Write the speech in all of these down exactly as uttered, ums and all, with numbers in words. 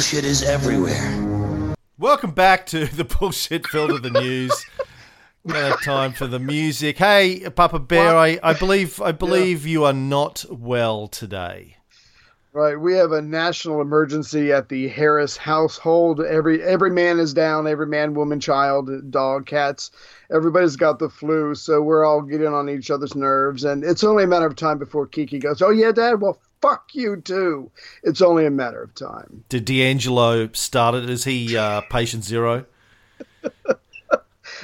bullshit is everywhere. Welcome back to the bullshit filled with the news. We don't have time for the music. Hey, Papa Bear, I, I believe I believe yeah. you are not well today. Right, we have a national emergency at the Harris household. Every every man is down. Every man, woman, child, dog, cats. Everybody's got the flu, so we're all getting on each other's nerves. And it's only a matter of time before Kiki goes, "Oh yeah, Dad. Well, fuck you too." It's only a matter of time. Did D'Angelo start it? Is he uh, patient zero?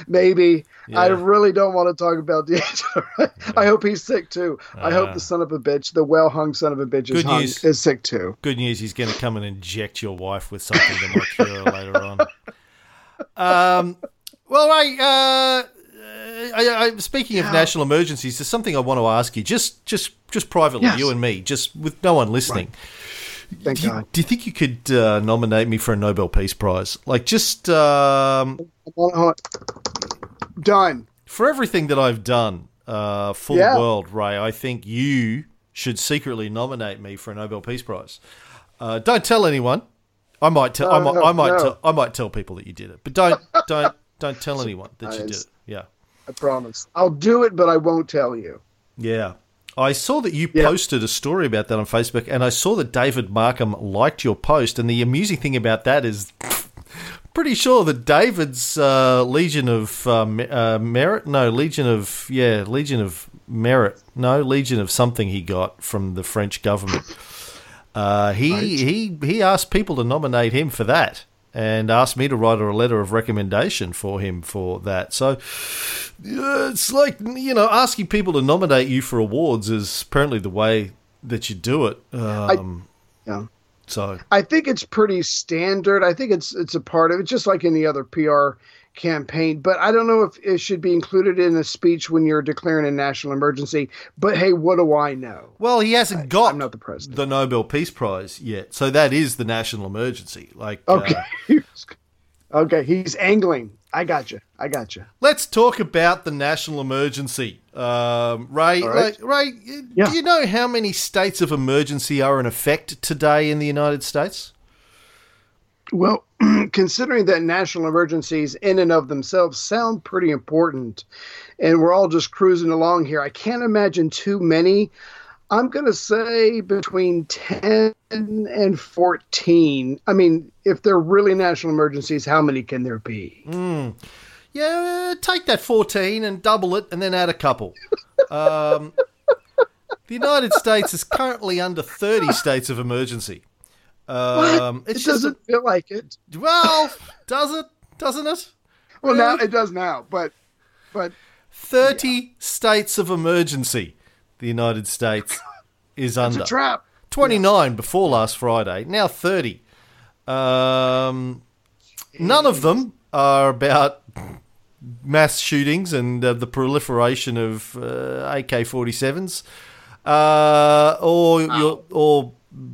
Maybe. Yeah. I really don't want to talk about D'Angelo. Yeah. I hope he's sick too. Uh, I hope the son of a bitch, the well-hung son of a bitch is, hung, is sick too. Good news, he's going to come and inject your wife with something that might cure her later on. Um, well, I, uh, I, I speaking yeah. of national emergencies, there's something I want to ask you, just just, just privately, yes. you and me, just with no one listening. Right. Thank do, God. You, do you think you could uh, nominate me for a Nobel Peace Prize? Like, just... Um, hold on, hold on. Done. For everything that I've done uh, for yeah. the world, Ray, I think you should secretly nominate me for a Nobel Peace Prize. Uh, don't tell anyone. I might tell. No, I might. No, I might. No. Tell, I might tell people that you did it, but don't. Don't. Don't tell anyone that you did it. Yeah. I promise. I'll do it, but I won't tell you. Yeah. I saw that you posted yeah. a story about that on Facebook, and I saw that David Markham liked your post. And the amusing thing about that is, pretty sure that David's uh, Legion of uh, uh, Merit, no Legion of yeah Legion of Merit, no Legion of something he got from the French government. Uh, he right. he he asked people to nominate him for that, and asked me to write a letter of recommendation for him for that. So uh, it's like, you know, asking people to nominate you for awards is apparently the way that you do it. Um, I, yeah. So I think it's pretty standard. I think it's it's a part of it, just like any other P R campaign. But I don't know if it should be included in a speech when you're declaring a national emergency. But hey, what do I know? Well, he hasn't I, got I'm not the, president. the Nobel Peace Prize yet, so that is the national emergency. Like, okay, uh, okay, he's angling. I got you. I got you. Let's talk about the national emergency, um, Ray. Right. Like, Ray, yeah. do you know how many states of emergency are in effect today in the United States? Well, considering that national emergencies in and of themselves sound pretty important, and we're all just cruising along here, I can't imagine too many. I'm going to say between ten and fourteen. I mean, if they're really national emergencies, how many can there be? Mm. Yeah, take that fourteen and double it and then add a couple. Um, the United States is currently under thirty states of emergency. Um, it doesn't feel like it. Well, does it? Doesn't it? Well, now it does now, but but thirty yeah. states of emergency the United States is under. It's a trap. twenty-nine yeah. before last Friday, now thirty. Um, none of them are about mass shootings and uh, the proliferation of uh, A K forty-sevens uh, or wow. your or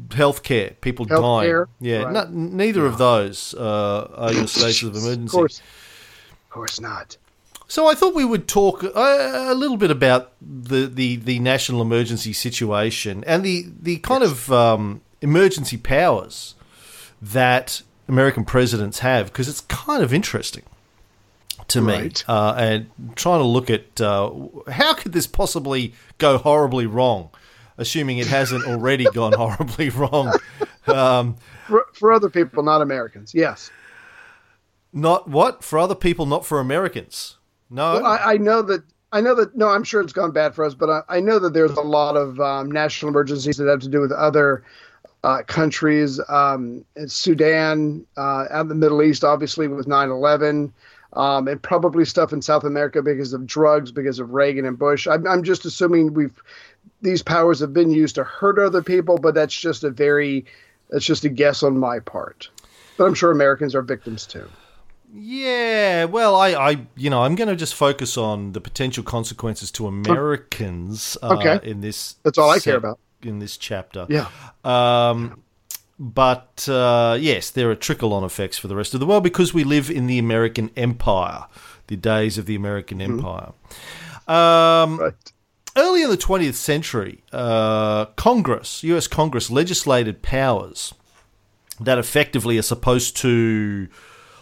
healthcare, people healthcare, dying. Yeah, right. no, neither yeah. of those uh, are your states of emergency. Of course, of course not. So I thought we would talk a, a little bit about the, the, the national emergency situation and the, the kind yes. of um, emergency powers that American presidents have, because it's kind of interesting to right. me uh, and trying to look at uh, how could this possibly go horribly wrong, assuming it hasn't already gone horribly wrong. Um, for, for other people, not Americans, yes. Not what? For other people, not for Americans. No, well, I, I know that. I know that. No, I'm sure it's gone bad for us, but I, I know that there's a lot of um, national emergencies that have to do with other uh, countries. Um, Sudan, uh, out in the Middle East, obviously with nine eleven, um, and probably stuff in South America because of drugs, because of Reagan and Bush. I'm, I'm just assuming we've these powers have been used to hurt other people, but that's just a very that's just a guess on my part. But I'm sure Americans are victims too. Yeah, well, I, I, you know, I'm going to just focus on the potential consequences to Americans uh, okay. in this. That's all I se- care about in this chapter. Yeah. Um, but uh, yes, there are trickle-on effects for the rest of the world because we live in the American Empire, the days of the American Empire. Mm-hmm. Um, right. Early in the twentieth century, uh, Congress, U S Congress, legislated powers that effectively are supposed to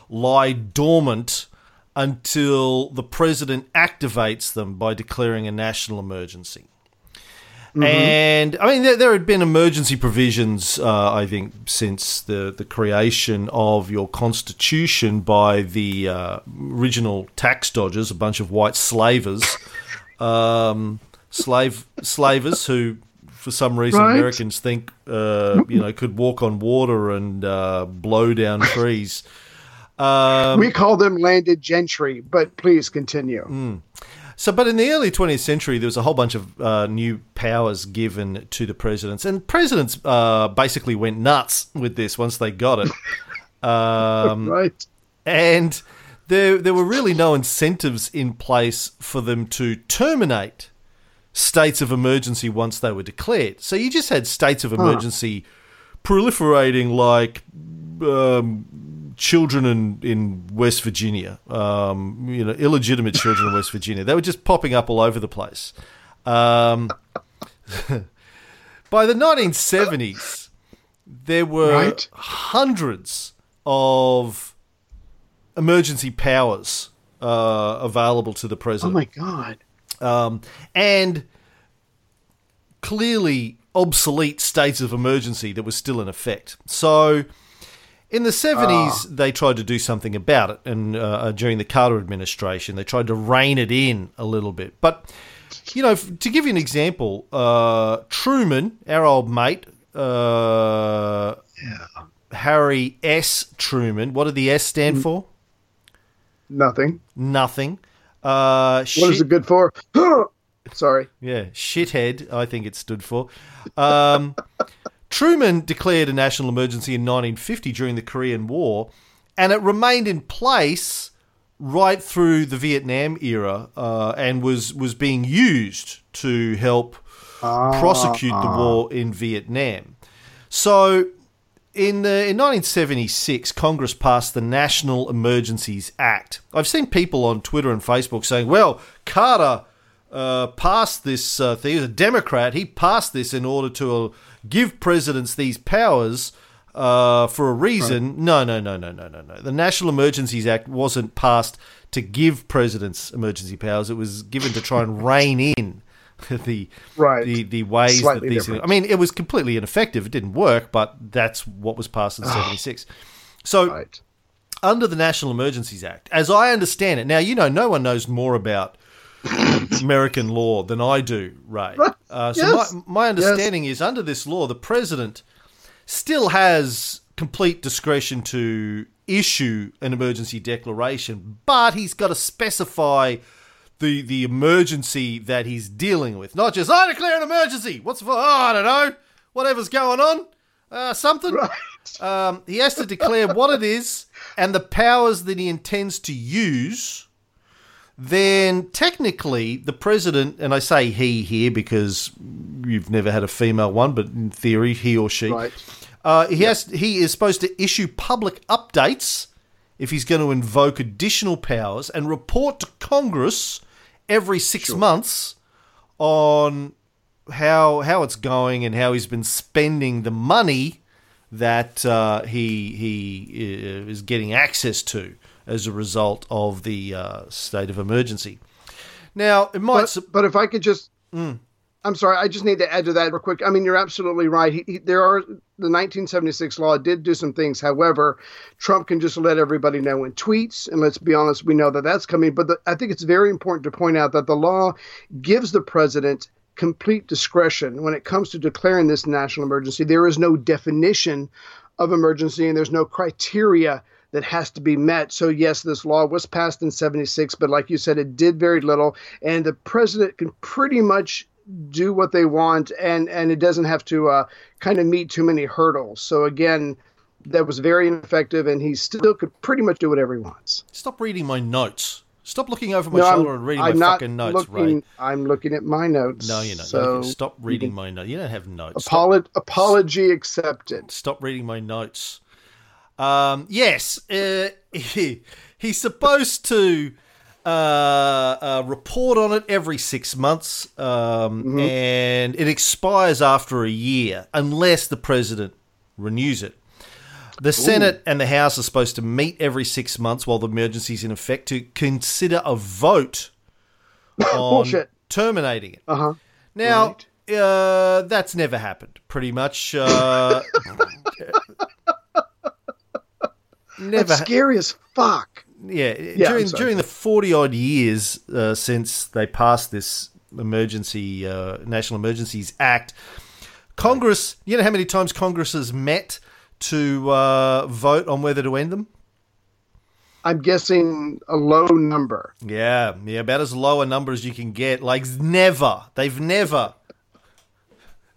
lie dormant until the president activates them by declaring a national emergency. Mm-hmm. And, I mean, there, there had been emergency provisions, uh, I think, since the, the creation of your constitution by the uh, original tax dodgers, a bunch of white slavers, um, slave slavers who, for some reason, right. Americans think, uh, you know, could walk on water and uh, blow down trees. Um, we call them landed gentry, but please continue. Mm. So, but in the early twentieth century, there was a whole bunch of uh, new powers given to the presidents, and presidents uh, basically went nuts with this once they got it. Um, right. And there, there were really no incentives in place for them to terminate states of emergency once they were declared. So you just had states of emergency huh. proliferating like Um, children in, in West Virginia, um, you know, illegitimate children in West Virginia. They were just popping up all over the place. Um, by the nineteen seventies, there were right. hundreds of emergency powers uh, available to the president. Oh, my God. Um, and clearly obsolete states of emergency that were still in effect. So in the seventies, oh. they tried to do something about it, and uh, during the Carter administration, they tried to rein it in a little bit. But, you know, to give you an example, uh, Truman, our old mate, uh, yeah. Harry S. Truman, what did the S stand for? Nothing. Nothing. Uh, what shit- is it good for? Sorry. Yeah, shithead, I think it stood for. Um Truman declared a national emergency in nineteen fifty during the Korean War, and it remained in place right through the Vietnam era uh, and was, was being used to help uh, prosecute uh. the war in Vietnam. So in, the, in nineteen seventy-six, Congress passed the National Emergencies Act. I've seen people on Twitter and Facebook saying, well, Carter uh, passed this uh, thing. He was a Democrat. He passed this in order to Uh, give presidents these powers uh, for a reason. Right. No, no, no, no, no, no, no. The National Emergencies Act wasn't passed to give presidents emergency powers. It was given to try and rein in the right. the, the ways Slightly that these different. things. I mean, it was completely ineffective. It didn't work, but that's what was passed in seventy-six. So right. under the National Emergencies Act, as I understand it, now, you know, no one knows more about American law than I do, Ray. Uh, so yes. my, my understanding yes. is under this law, the president still has complete discretion to issue an emergency declaration, but he's got to specify the the emergency that he's dealing with. Not just, I declare an emergency. What's for? Oh, I don't know. Whatever's going on. Uh, something. Right. Um, he has to declare what it is and the powers that he intends to use. Then technically the president, and I say he here because you've never had a female one, but in theory, he or she, right. uh, he, yep. has, he is supposed to issue public updates if he's going to invoke additional powers and report to Congress every six sure. months on how how it's going and how he's been spending the money that uh, he he is getting access to as a result of the uh, state of emergency. Now, it might... But, su- but if I could just... Mm. I'm sorry, I just need to add to that real quick. I mean, you're absolutely right. He, he, there are... The nineteen seventy-six law did do some things. However, Trump can just let everybody know in tweets. And let's be honest, we know that that's coming. But the, I think it's very important to point out that the law gives the president complete discretion when it comes to declaring this national emergency. There is no definition of emergency, and there's no criteria that has to be met. So yes, this law was passed in seventy-six, but like you said, it did very little. And the president can pretty much do what they want, and, and it doesn't have to uh, kind of meet too many hurdles. So again, that was very ineffective, and he still could pretty much do whatever he wants. Stop reading my notes. Stop looking over my no, shoulder I'm, and reading I'm my fucking notes, looking, Ray. I'm looking at my notes. No, you're not. So stop reading my notes. You don't have notes. Apolo- apology accepted. Stop reading my notes. Um, yes, uh, he, he's supposed to uh, uh, report on it every six months, um, mm-hmm. and it expires after a year unless the president renews it. The Senate Ooh. and the House are supposed to meet every six months while the emergency is in effect to consider a vote on terminating it. Uh-huh. Now, right. uh, that's never happened, pretty much. Uh, never that's scary ha- as fuck. Yeah, yeah during during the forty-odd years uh, since they passed this emergency uh, National Emergencies Act, Congress, you know how many times Congress has met to uh, vote on whether to end them? I'm guessing a low number. Yeah, yeah, about as low a number as you can get. Like, never. They've never,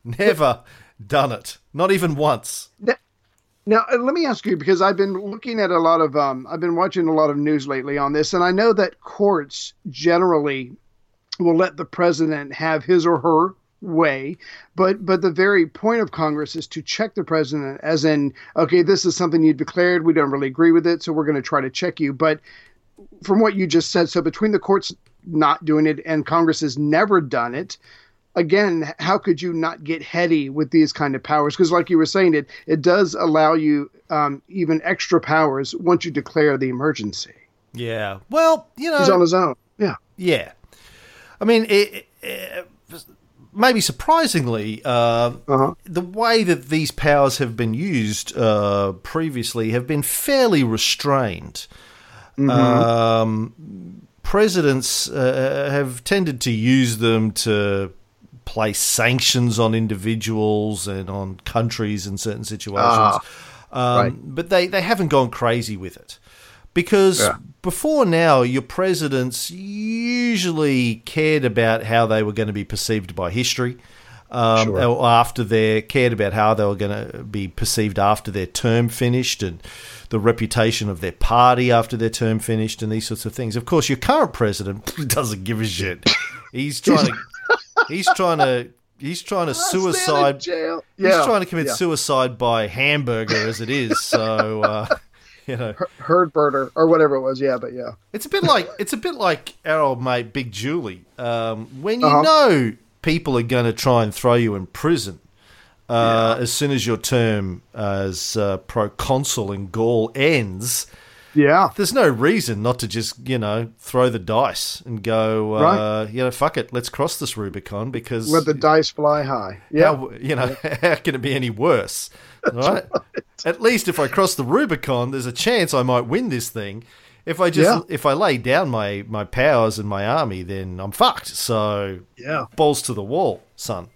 never done it. Not even once. Now, now, let me ask you, because I've been looking at a lot of, um, I've been watching a lot of news lately on this, and I know that courts generally will let the president have his or her way, but but the very point of Congress is to check the president, as in, okay, this is something you declared, we don't really agree with it, so we're going to try to check you. But from what you just said, so between the courts not doing it and Congress has never done it, again, how could you not get heady with these kind of powers? Because like you were saying, it it does allow you um even extra powers once you declare the emergency. Yeah, well, you know, he's on his own. Yeah, yeah. I mean, it, it, it maybe surprisingly, uh, uh-huh. the way that these powers have been used uh, previously have been fairly restrained. Mm-hmm. Um, presidents uh, have tended to use them to place sanctions on individuals and on countries in certain situations. Ah, um, right. But they, they haven't gone crazy with it. Because yeah. before now, your presidents usually cared about how they were going to be perceived by history, um, sure. or after they cared about how they were going to be perceived after their term finished, and the reputation of their party after their term finished, and these sorts of things. Of course, your current president doesn't give a shit. He's trying to. He's trying to. He's trying to suicide. Yeah. He's trying to commit yeah. suicide by hamburger as it is. So. Uh, You know, herd burner or whatever it was, yeah, but yeah, it's a bit like it's a bit like our old mate Big Julie. Um, when you uh-huh. know people are going to try and throw you in prison uh, yeah. as soon as your term as uh, proconsul in Gaul ends, yeah, there's no reason not to just you know throw the dice and go, uh, right. you know, fuck it, let's cross this Rubicon because let the dice fly high. Yeah, you know, yeah. how can it be any worse? Right? right. At least if I cross the Rubicon, there's a chance I might win this thing. If I just yeah. if I lay down my, my powers and my army, then I'm fucked. So yeah. balls to the wall, son.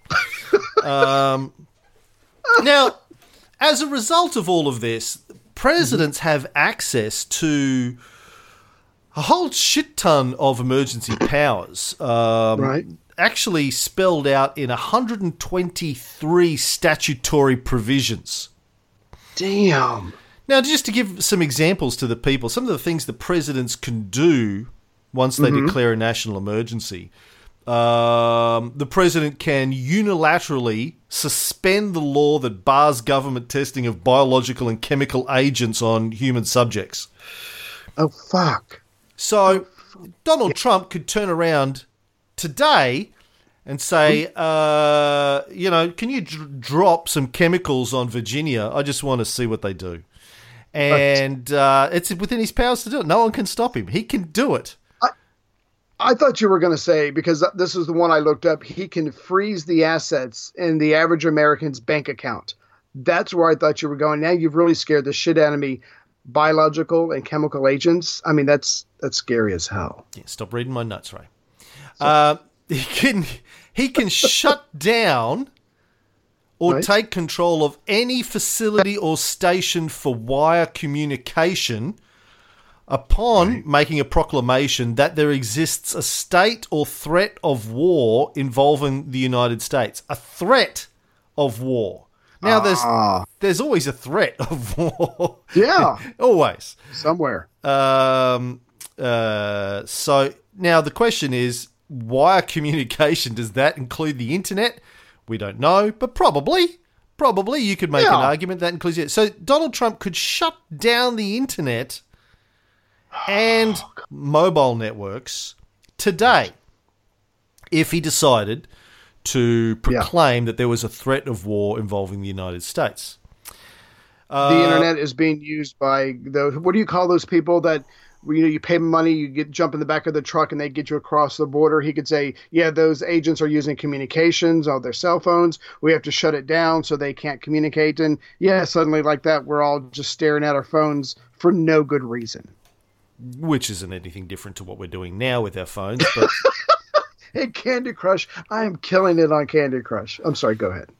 um, now, as a result of all of this, presidents have access to a whole shit ton of emergency powers. Um, right. Actually spelled out in one hundred twenty-three statutory provisions. Damn. Now, just to give some examples to the people, some of the things the presidents can do once they mm-hmm. declare a national emergency. Um, the president can unilaterally suspend the law that bars government testing of biological and chemical agents on human subjects. Oh, fuck. So, Donald yeah. Trump could turn around today and say, uh, you know, can you dr- drop some chemicals on Virginia? I just want to see what they do. And uh, it's within his powers to do it. No one can stop him. He can do it. I, I thought you were going to say, because this is the one I looked up, he can freeze the assets in the average American's bank account. That's where I thought you were going. Now you've really scared the shit out of me. Biological and chemical agents. I mean, that's that's scary as hell. Yeah, stop reading my notes, Ray. Uh, he can he can shut down or right. take control of any facility or station for wire communication upon right. making a proclamation that there exists a state or threat of war involving the United States. A threat of war. Now, there's ah. there's always a threat of war. Yeah. Always. Somewhere. Um. Uh. So, now the question is, wire communication, does that include the internet? We don't know, but probably, probably you could make yeah. an argument that includes it. So Donald Trump could shut down the internet and oh, mobile networks today if he decided to proclaim yeah. that there was a threat of war involving the United States. Uh, the internet is being used by the, what do you call those people that, you know, you pay them money, you get jump in the back of the truck and they get you across the border. He could say, yeah, those agents are using communications on their cell phones. We have to shut it down so they can't communicate. And yeah, suddenly like that, we're all just staring at our phones for no good reason. Which isn't anything different to what we're doing now with our phones. But... and Candy Crush, I am killing it on Candy Crush. I'm sorry, go ahead.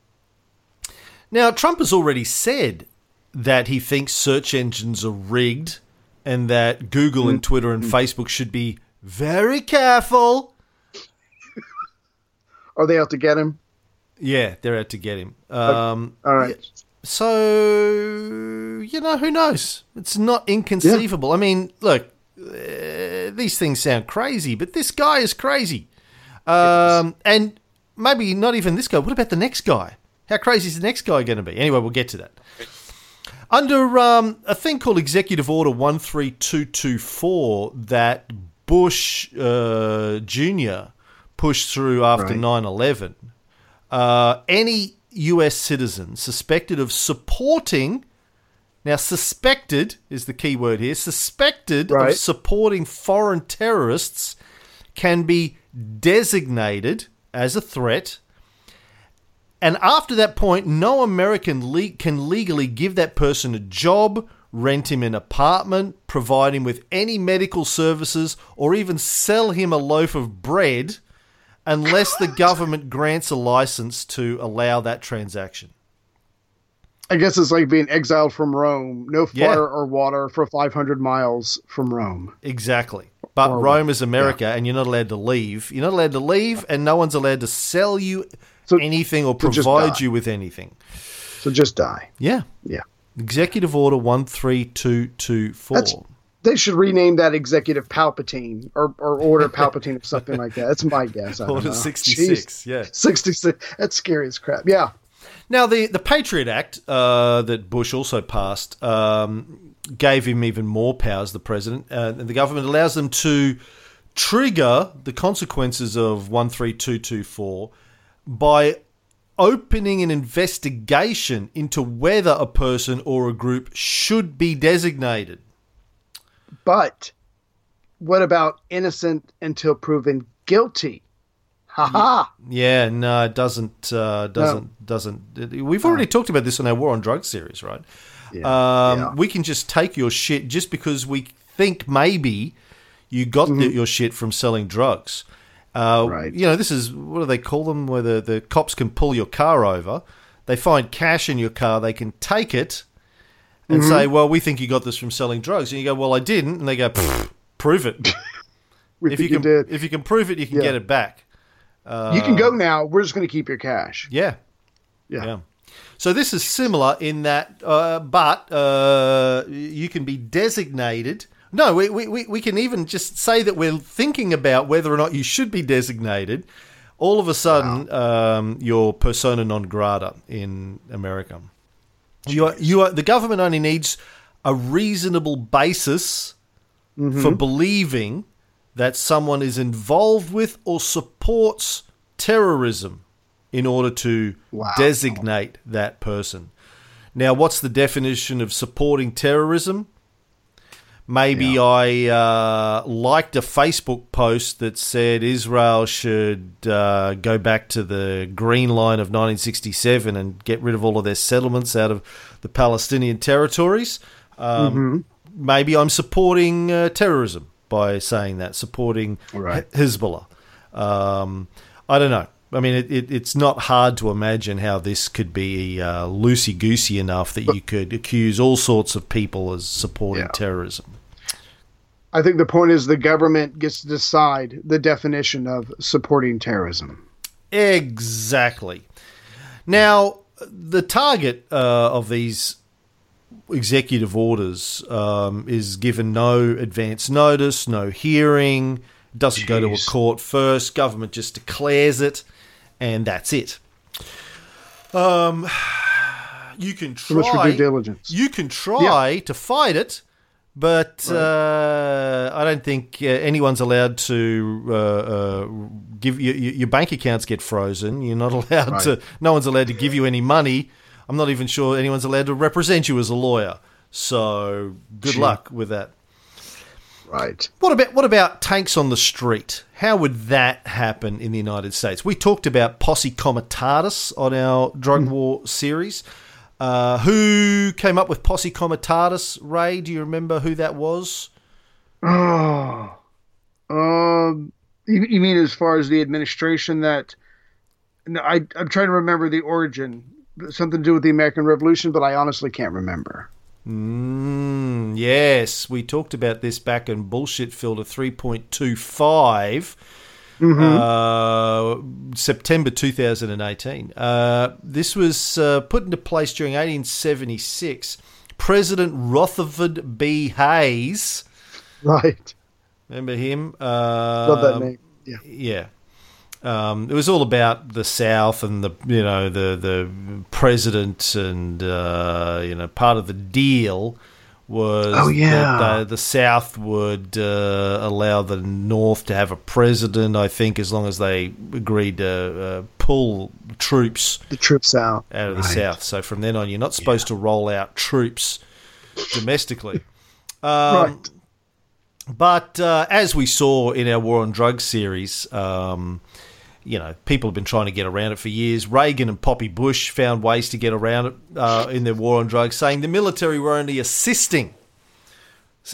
Now, Trump has already said that he thinks search engines are rigged and that Google mm-hmm. and Twitter and mm-hmm. Facebook should be very careful. Are they out to get him? Yeah, they're out to get him. Um, okay. All right. Yeah. So, you know, who knows? It's not inconceivable. Yeah. I mean, look, uh, these things sound crazy, but this guy is crazy. Um, and maybe not even this guy. What about the next guy? How crazy is the next guy going to be? Anyway, we'll get to that. Under um, a thing called Executive Order one three two two four that Bush uh, Junior pushed through after right. nine eleven, uh, any... U S citizen suspected of supporting, now suspected is the key word here, suspected right. of supporting foreign terrorists can be designated as a threat. And after that point, no American le- can legally give that person a job, rent him an apartment, provide him with any medical services, or even sell him a loaf of bread unless the government grants a license to allow that transaction. I guess it's like being exiled from Rome. No fire yeah. or water for five hundred miles from Rome. Exactly. But or Rome is America yeah. and you're not allowed to leave. You're not allowed to leave and no one's allowed to sell you so, anything or so provide you with anything. So just die. Yeah. Yeah. Executive Order one three two two four. That's- They should rename that Executive Palpatine or, or Order Palpatine or something like that. That's my guess. I don't Order know. sixty-six, Jeez. Yeah. sixty-six. That's scary as crap. Yeah. Now, the, the Patriot Act uh, that Bush also passed um, gave him even more powers, the president. Uh, and the government allows them to trigger the consequences of one three two two four by opening an investigation into whether a person or a group should be designated. But what about innocent until proven guilty? Ha ha. Yeah, no, it doesn't. Uh, doesn't. No. Doesn't. We've already talked about this on our War on Drugs series, right? Yeah. Um, yeah. We can just take your shit just because we think maybe you got mm-hmm. the, your shit from selling drugs. Uh, right. You know, this is, what do they call them? Where the, the cops can pull your car over. They find cash in your car. They can take it. And mm-hmm. say, well, we think you got this from selling drugs. And you go, well, I didn't. And they go, prove it. we if think you can, you did. If you can prove it, you can yeah. get it back. Uh, you can go now. We're just going to keep your cash. Yeah. yeah. Yeah. So this is similar in that, uh, but uh, you can be designated. No, we, we, we can even just say that we're thinking about whether or not you should be designated. All of a sudden, wow. um, you're persona non grata in America. You are, you are, the government only needs a reasonable basis mm-hmm. for believing that someone is involved with or supports terrorism in order to wow. designate that person. Now, what's the definition of supporting terrorism? Maybe yeah. I uh, liked a Facebook post that said Israel should uh, go back to the green line of nineteen sixty-seven and get rid of all of their settlements out of the Palestinian territories. Um, mm-hmm. Maybe I'm supporting uh, terrorism by saying that, supporting right. Hezbollah. Um, I don't know. I mean, it, it, it's not hard to imagine how this could be uh, loosey-goosey enough that but, you could accuse all sorts of people as supporting yeah. terrorism. I think the point is the government gets to decide the definition of supporting terrorism. Exactly. Now, the target uh, of these executive orders um, is given no advance notice, no hearing, doesn't Jeez. go to a court first. Government just declares it, and that's it. Um, you can try. So much for due diligence. You can try yeah. to fight it, but right. uh, I don't think uh, anyone's allowed to uh, uh, give you, your bank accounts get frozen. You're not allowed right. to. No one's allowed to give you any money I'm not even sure anyone's allowed to represent you as a lawyer. So good sure. luck with that. Right. What about what about tanks on the street? How would that happen in the United States? We talked about Posse Comitatus on our drug mm. war series. Uh, who came up with Posse Comitatus, Ray? Do you remember who that was? Oh, um, you, you mean as far as the administration that? No, I, I'm trying to remember the origin. Something to do with the American Revolution, but I honestly can't remember. Mm, yes, we talked about this back in Bullshit Filter three point two five, mm-hmm. uh, September two thousand eighteen. Uh, this was uh, put into place during eighteen seventy-six. President Rutherford B. Hayes. Right. Remember him? Uh, Love that name. Yeah. Yeah. Um, it was all about the South and the you know the the president and uh, you know part of the deal was oh, yeah. that the, the South would uh, allow the North to have a president, I think, as long as they agreed to uh, pull troops the troops out out of right. the South. So from then on, you're not supposed yeah. to roll out troops domestically. um, right. But uh, as we saw in our War on Drugs series. Um, You know, people have been trying to get around it for years. Reagan and Poppy Bush found ways to get around it uh, in their war on drugs, saying the military were only assisting,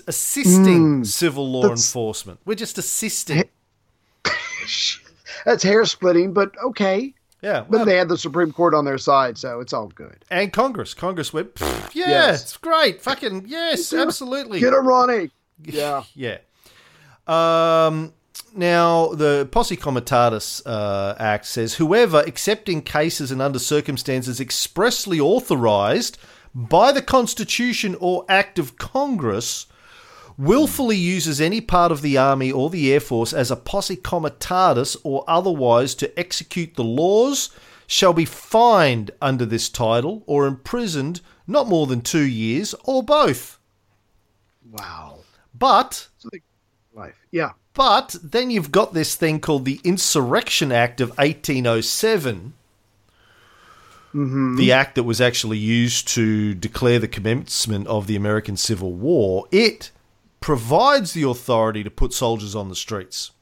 assisting mm, civil law enforcement. We're just assisting. That's hair splitting, but okay. Yeah, well, but they had the Supreme Court on their side, so it's all good. And Congress, Congress went, yeah, yes. it's great, fucking yes, get absolutely, a, get a Ronnie. Yeah, yeah. Um. Now, the Posse Comitatus uh, Act says, whoever, except in cases and under circumstances expressly authorized by the Constitution or Act of Congress, willfully uses any part of the Army or the Air Force as a Posse Comitatus or otherwise to execute the laws, shall be fined under this title or imprisoned not more than two years or both. Wow. But... life. Yeah. But then you've got this thing called the Insurrection Act of eighteen oh seven, mm-hmm. the act that was actually used to declare the commencement of the American Civil War. It provides the authority to put soldiers on the streets.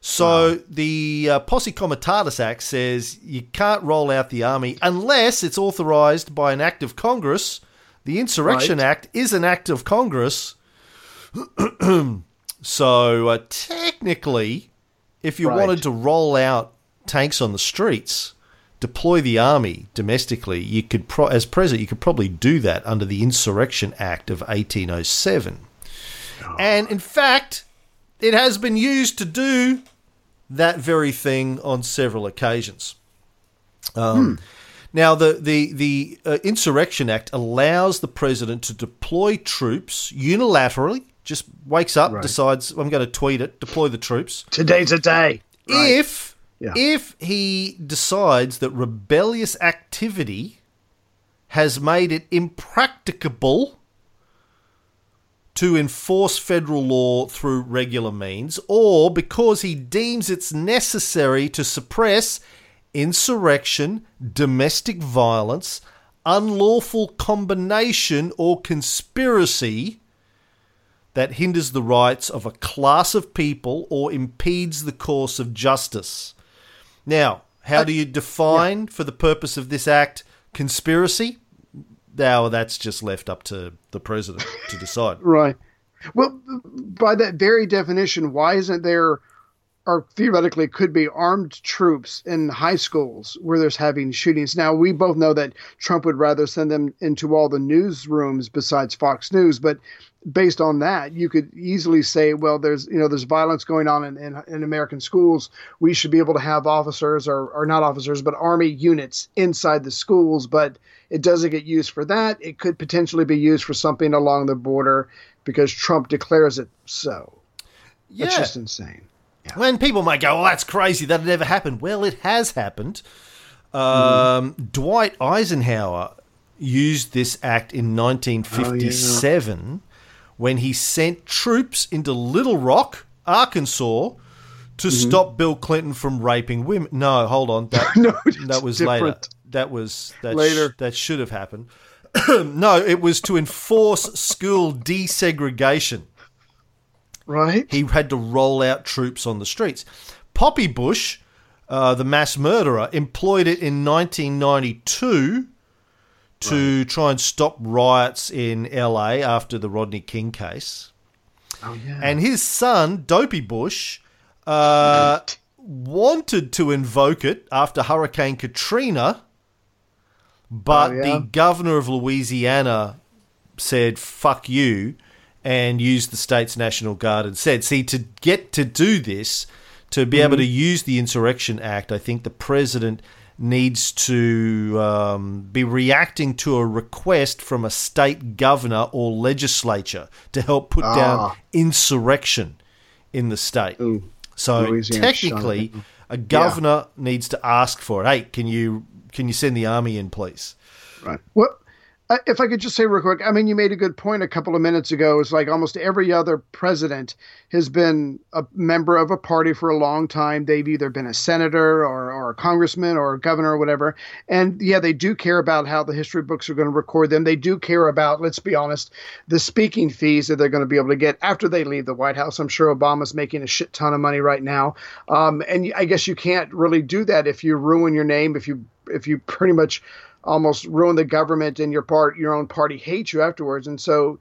So wow. the uh, Posse Comitatus Act says you can't roll out the army unless it's authorized by an act of Congress. The Insurrection right. Act is an act of Congress. So uh, technically, if you right. wanted to roll out tanks on the streets, deploy the army domestically, you could, pro- as president, you could probably do that under the Insurrection Act of eighteen oh seven. Oh. And in fact, it has been used to do that very thing on several occasions. Um, hmm. Now, the, the, the uh, Insurrection Act allows the president to deploy troops unilaterally. Just wakes up, right. decides, I'm going to tweet it, deploy the troops. Today's a day. If right. yeah. if he decides that rebellious activity has made it impracticable to enforce federal law through regular means, or because he deems it's necessary to suppress insurrection, domestic violence, unlawful combination or conspiracy that hinders the rights of a class of people or impedes the course of justice. Now, how do you define, yeah. for the purpose of this act, conspiracy? Now, that's just left up to the president to decide. Right. Well, by that very definition, why isn't there, or theoretically could be, armed troops in high schools where there's having shootings? Now, we both know that Trump would rather send them into all the newsrooms besides Fox News, but... based on that, you could easily say, well, there's you know there's violence going on in, in, in American schools. We should be able to have officers or, or not officers, but army units inside the schools. But it doesn't get used for that. It could potentially be used for something along the border because Trump declares it so. Yeah. It's just insane. Yeah. When people might go, well, that's crazy. That never happened. Well, it has happened. Um, mm. Dwight Eisenhower used this act in nineteen fifty-seven. Oh, yeah. When he sent troops into Little Rock, Arkansas, to mm-hmm. stop Bill Clinton from raping women. No, hold on. That, no, that was different. later. that was that later. Sh- that should have happened. No, it was to enforce school desegregation. Right. He had to roll out troops on the streets. Poppy Bush, uh, the mass murderer, employed it in nineteen ninety-two to right. try and stop riots in L A after the Rodney King case. Oh, yeah. And his son, Dopey Bush, uh, right. wanted to invoke it after Hurricane Katrina, but oh, yeah. the governor of Louisiana said, fuck you, and used the state's National Guard and said, see, to get to do this, to be mm. able to use the Insurrection Act, I think the president needs to um, be reacting to a request from a state governor or legislature to help put ah. down insurrection in the state. Ooh. So Louisiana technically, China. a governor yeah. needs to ask for it. Hey, can you can you send the army in, please? Right. Well, if I could just say real quick, I mean, you made a good point a couple of minutes ago. It's like almost every other president has been a member of a party for a long time. They've either been a senator or, or a congressman or a governor or whatever. And yeah, they do care about how the history books are going to record them. They do care about, let's be honest, the speaking fees that they're going to be able to get after they leave the White House. I'm sure Obama's making a shit ton of money right now. Um, and I guess you can't really do that if you ruin your name, if you if you pretty much almost ruin the government and your part, your own party hates you afterwards. And so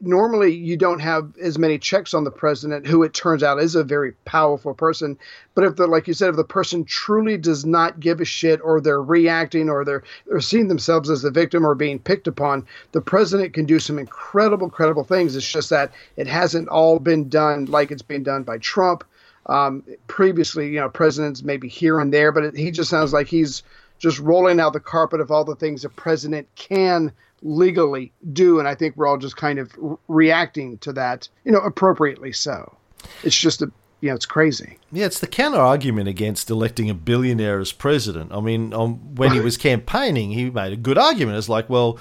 normally you don't have as many checks on the president, who it turns out is a very powerful person. But if the, like you said, if the person truly does not give a shit, or they're reacting, or they're, they're seeing themselves as the victim or being picked upon, the president can do some incredible, incredible things. It's just that it hasn't all been done like it's been done by Trump. Um, previously, you know, presidents maybe here and there, but it, he just sounds like he's just rolling out the carpet of all the things a president can legally do. And I think we're all just kind of re- reacting to that, you know, appropriately so. It's just, a, you know, it's crazy. Yeah, it's the counter-argument against electing a billionaire as president. I mean, on, when he was campaigning, he made a good argument. It's like, well,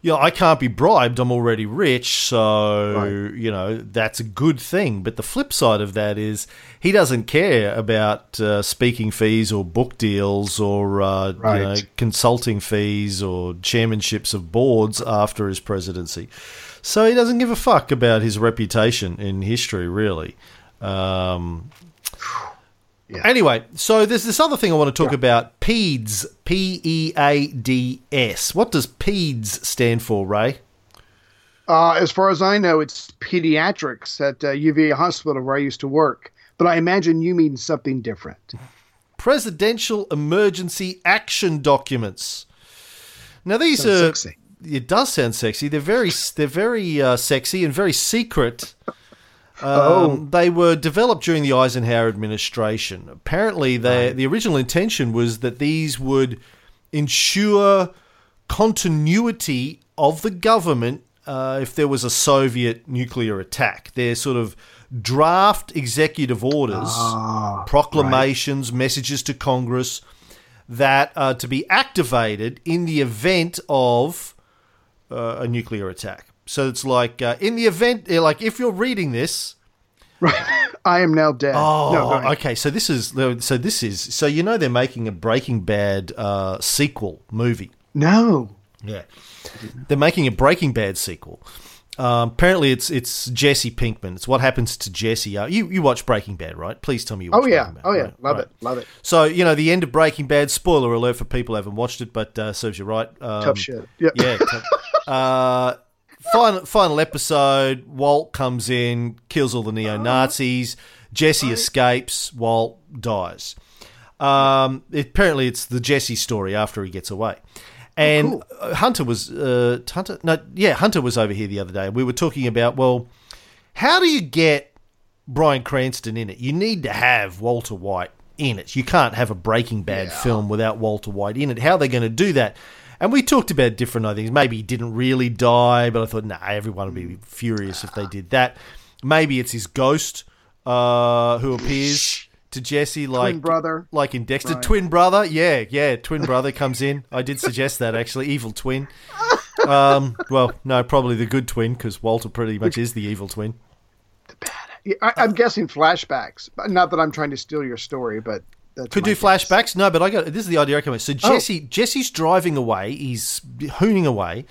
you know, I can't be bribed. I'm already rich. So, right. you know, that's a good thing. But the flip side of that is he doesn't care about uh, speaking fees or book deals or uh, right. you know, consulting fees or chairmanships of boards after his presidency. So he doesn't give a fuck about his reputation in history, really. Um, yeah. Anyway, so there's this other thing I want to talk yeah. about, PEADS, P E A D S. What does PEADS stand for, Ray? Uh, as far as I know, it's pediatrics at uh, U V A Hospital where I used to work. But I imagine you mean something different. Presidential Emergency Action Documents. Now, these Sounds are... sexy. It does sound sexy. They're very, they're very uh, sexy and very secret. Um, oh. They were developed during the Eisenhower administration. Apparently, they, the original intention was that these would ensure continuity of the government uh, if there was a Soviet nuclear attack. They're sort of draft executive orders, ah, proclamations, right. messages to Congress that are to be activated in the event of uh, a nuclear attack. So it's like uh, in the event, like if you're reading this, right? I am now dead. Oh, no, okay. So this is so this is so you know they're making a Breaking Bad uh, sequel movie. No, yeah, they're making a Breaking Bad sequel. Um, apparently, it's it's Jesse Pinkman. It's what happens to Jesse. Uh, you you watch Breaking Bad, right? Please tell me you watch. Oh yeah, Breaking Bad, oh yeah, right? love right. it, love it. So you know the end of Breaking Bad. Spoiler alert for people who haven't watched it, but uh, serves you right. Um, tough shit. Yep. Yeah. Tough, uh, Final, final episode, Walt comes in, kills all the neo-Nazis. Jesse escapes, Walt dies. Um, it, apparently, it's the Jesse story after he gets away. And cool. Hunter was uh, Hunter. No, yeah, Hunter was over here the other day. We were talking about, well, how do you get Bryan Cranston in it? You need to have Walter White in it. You can't have a Breaking Bad yeah. film without Walter White in it. How are they going to do that? And we talked about different other things. Maybe he didn't really die, but I thought, nah, everyone would be furious if they did that. Maybe it's his ghost uh, who appears to Jesse, like twin brother, like in Dexter, right. twin brother. Yeah, yeah, twin brother comes in. I did suggest that actually, evil twin. Um, well, no, probably the good twin because Walter pretty much is the evil twin. The bad. I, I'm guessing flashbacks. Not that I'm trying to steal your story, but. to do flashbacks? No, but I got this is the idea I came with. So Jesse, oh. Jesse's driving away. He's hooning away.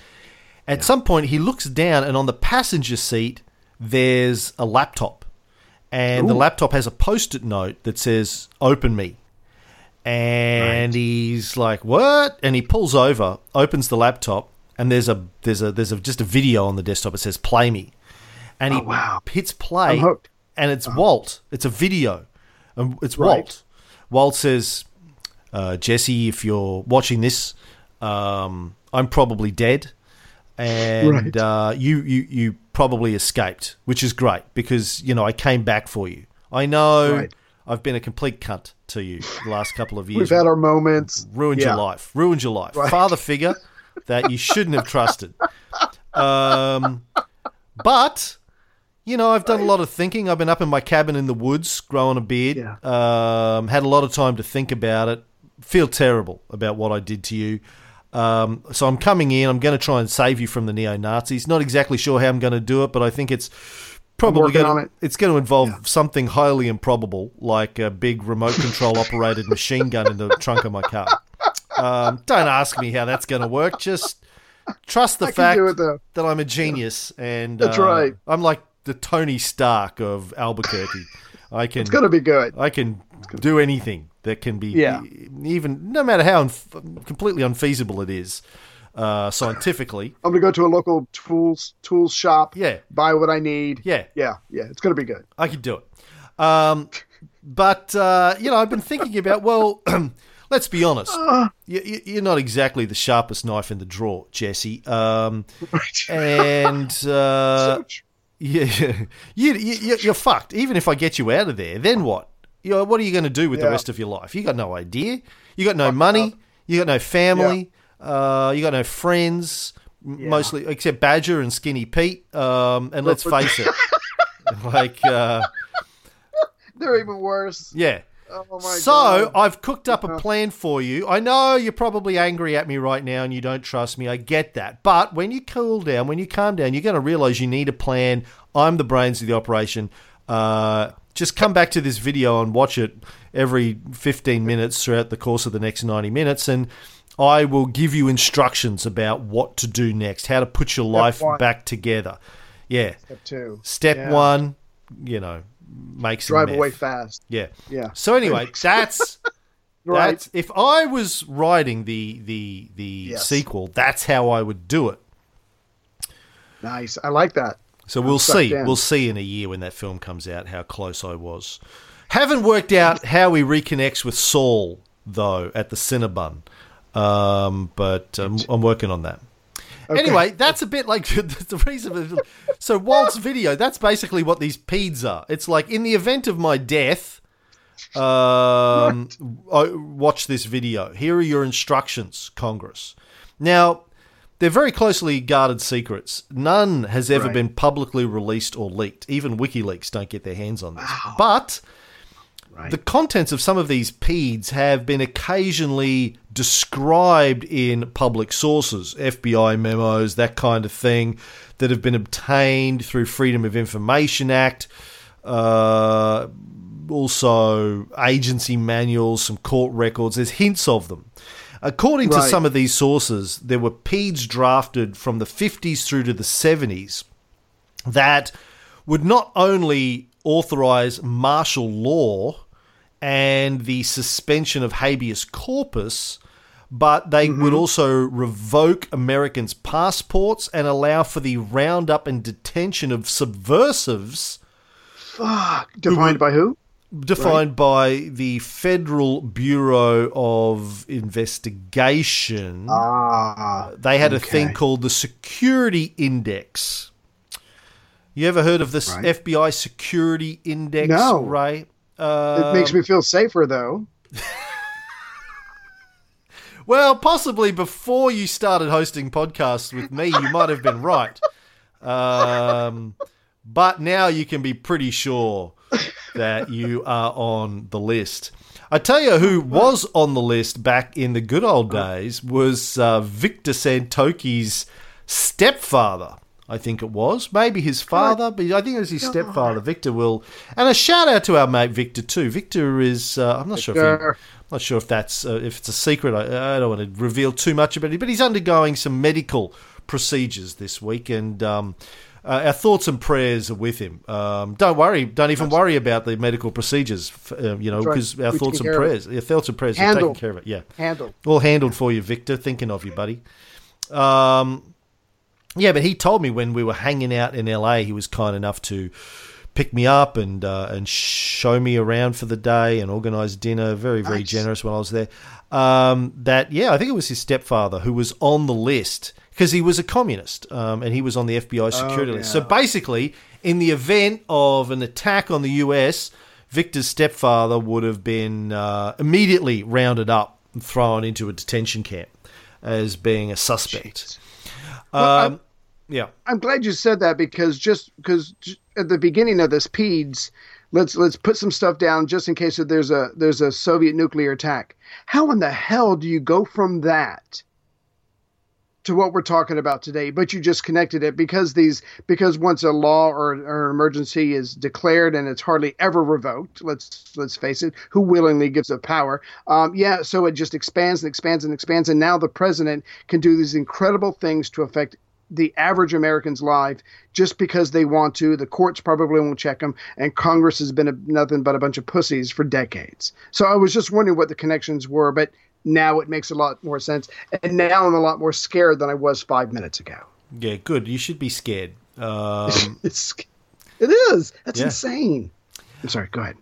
At yeah. some point, he looks down, and on the passenger seat, there's a laptop, and Ooh. the laptop has a post-it note that says "Open me." And right. he's like, "What?" And he pulls over, opens the laptop, and there's a there's a there's a, just a video on the desktop. It says "Play me," and he oh, wow. hits play, and it's oh. Walt. It's a video, and it's right. Walt. Walt says, uh, "Jesse, if you're watching this, um, I'm probably dead, and right. uh, you you you probably escaped, which is great because you know I came back for you. I know right. I've been a complete cunt to you the last couple of years. We've had our moments. Ruined yeah. your life. Ruined your life. Right. Father figure that you shouldn't have trusted. Um, but." You know, I've done a lot of thinking. I've been up in my cabin in the woods, growing a beard, yeah. um, had a lot of time to think about it, feel terrible about what I did to you. Um, so I'm coming in. I'm going to try and save you from the neo-Nazis. Not exactly sure how I'm going to do it, but I think it's probably going to, it. it's going to involve yeah. something highly improbable, like a big remote control operated machine gun in the trunk of my car. Um, don't ask me how that's going to work. Just trust the I fact that I'm a genius. Yeah. and that's uh, right. I'm like, the Tony Stark of Albuquerque. I can. It's gonna be good. I can do anything that can be, yeah. even no matter how unf- completely unfeasible it is, uh, scientifically. I'm gonna go to a local tools tools shop. Yeah. Buy what I need. Yeah. Yeah. Yeah. It's gonna be good. I can do it. Um, but uh, you know, I've been thinking about. Well, let's be honest. Uh, you, you're not exactly the sharpest knife in the drawer, Jesse. Um, and. Uh, so Yeah, you, you, you're fucked. Even if I get you out of there, then what? You know, what are you going to do with yeah. the rest of your life? You got no idea. You got no money. You got no family. Yeah. Uh, you got no friends, yeah. mostly except Badger and Skinny Pete. Um, and let's face it, like uh, they're even worse. Yeah. Oh my so God. I've cooked up a plan for you. I know you're probably angry at me right now and you don't trust me. I get that. But when you cool down, when you calm down, you're going to realize you need a plan. I'm the brains of the operation. Uh, just come back to this video and watch it every fifteen minutes throughout the course of the next ninety minutes. And I will give you instructions about what to do next, how to put your life back together. Yeah. Step two. Step yeah. one, you know. Makes drive away fast. Yeah, yeah. So anyway, that's right. That's, if I was writing the the the yes. sequel, that's how I would do it. Nice, I like that. So I'm we'll see. In. We'll see in a year when that film comes out how close I was. Haven't worked out how he reconnects with Saul though at the Cinnabon, um, but um, I'm working on that. Okay. Anyway, that's a bit like the reason. So Walt's video, that's basically what these PEADS are. It's like, in the event of my death, um, watch this video. Here are your instructions, Congress. Now, they're very closely guarded secrets. None has ever right. been publicly released or leaked. Even WikiLeaks don't get their hands on this. Wow. But right. the contents of some of these PEADS have been occasionally described in public sources, F B I memos, that kind of thing, that have been obtained through Freedom of Information Act, uh, also agency manuals, some court records. There's hints of them. According right. to some of these sources, there were PEADS drafted from the fifties through to the seventies that would not only authorize martial law and the suspension of habeas corpus, but they mm-hmm. would also revoke Americans' passports and allow for the roundup and detention of subversives. Fuck. Defined who, by who? Defined right. by the Federal Bureau of Investigation. Ah, they had okay. a thing called the Security Index. You ever heard of this right. F B I Security Index? No. Right? Um, it makes me feel safer, though. Well, possibly before you started hosting podcasts with me, you might have been right. Um, but now you can be pretty sure that you are on the list. I tell you who was on the list back in the good old days was uh, Victor Santoki's stepfather, I think it was. Maybe his father, but I think it was his stepfather, Victor Will. And a shout out to our mate Victor too. Victor is uh, I'm not Victor. sure if he, I'm not sure if that's uh, if it's a secret. I, I don't want to reveal too much about it, but he's undergoing some medical procedures this week, and um, uh, our thoughts and prayers are with him. Um, don't worry, don't even worry about the medical procedures. Uh, you know, because right. our, our thoughts and prayers, your thoughts and prayers are taking care of it. Yeah, handled, all handled for you, Victor. Thinking of you, buddy. Um. Yeah, but he told me when we were hanging out in L A, he was kind enough to pick me up and uh, and show me around for the day and organise dinner. Very, very nice. Generous when I was there. Um, that, yeah, I think it was his stepfather who was on the list because he was a communist um, and he was on the F B I security oh, yeah. list. So basically, in the event of an attack on the U S, Victor's stepfather would have been uh, immediately rounded up and thrown into a detention camp as being a suspect. Jeez. Um, well, I'm, yeah, I'm glad you said that because just because at the beginning of this PEADS, let's let's put some stuff down just in case that there's a there's a Soviet nuclear attack. How in the hell do you go from that to what we're talking about today? But you just connected it because these because once a law or, or an emergency is declared and it's hardly ever revoked. Let's let's face it. Who willingly gives up power? Um, yeah. So it just expands and expands and expands. And now the president can do these incredible things to affect the average American's life just because they want to. The courts probably won't check them, and Congress has been a, nothing but a bunch of pussies for decades. So I was just wondering what the connections were, but. Now it makes a lot more sense. And now I'm a lot more scared than I was five minutes ago. Yeah, good. You should be scared. Um, it's, it is. That's yeah. insane. I'm sorry. Go ahead.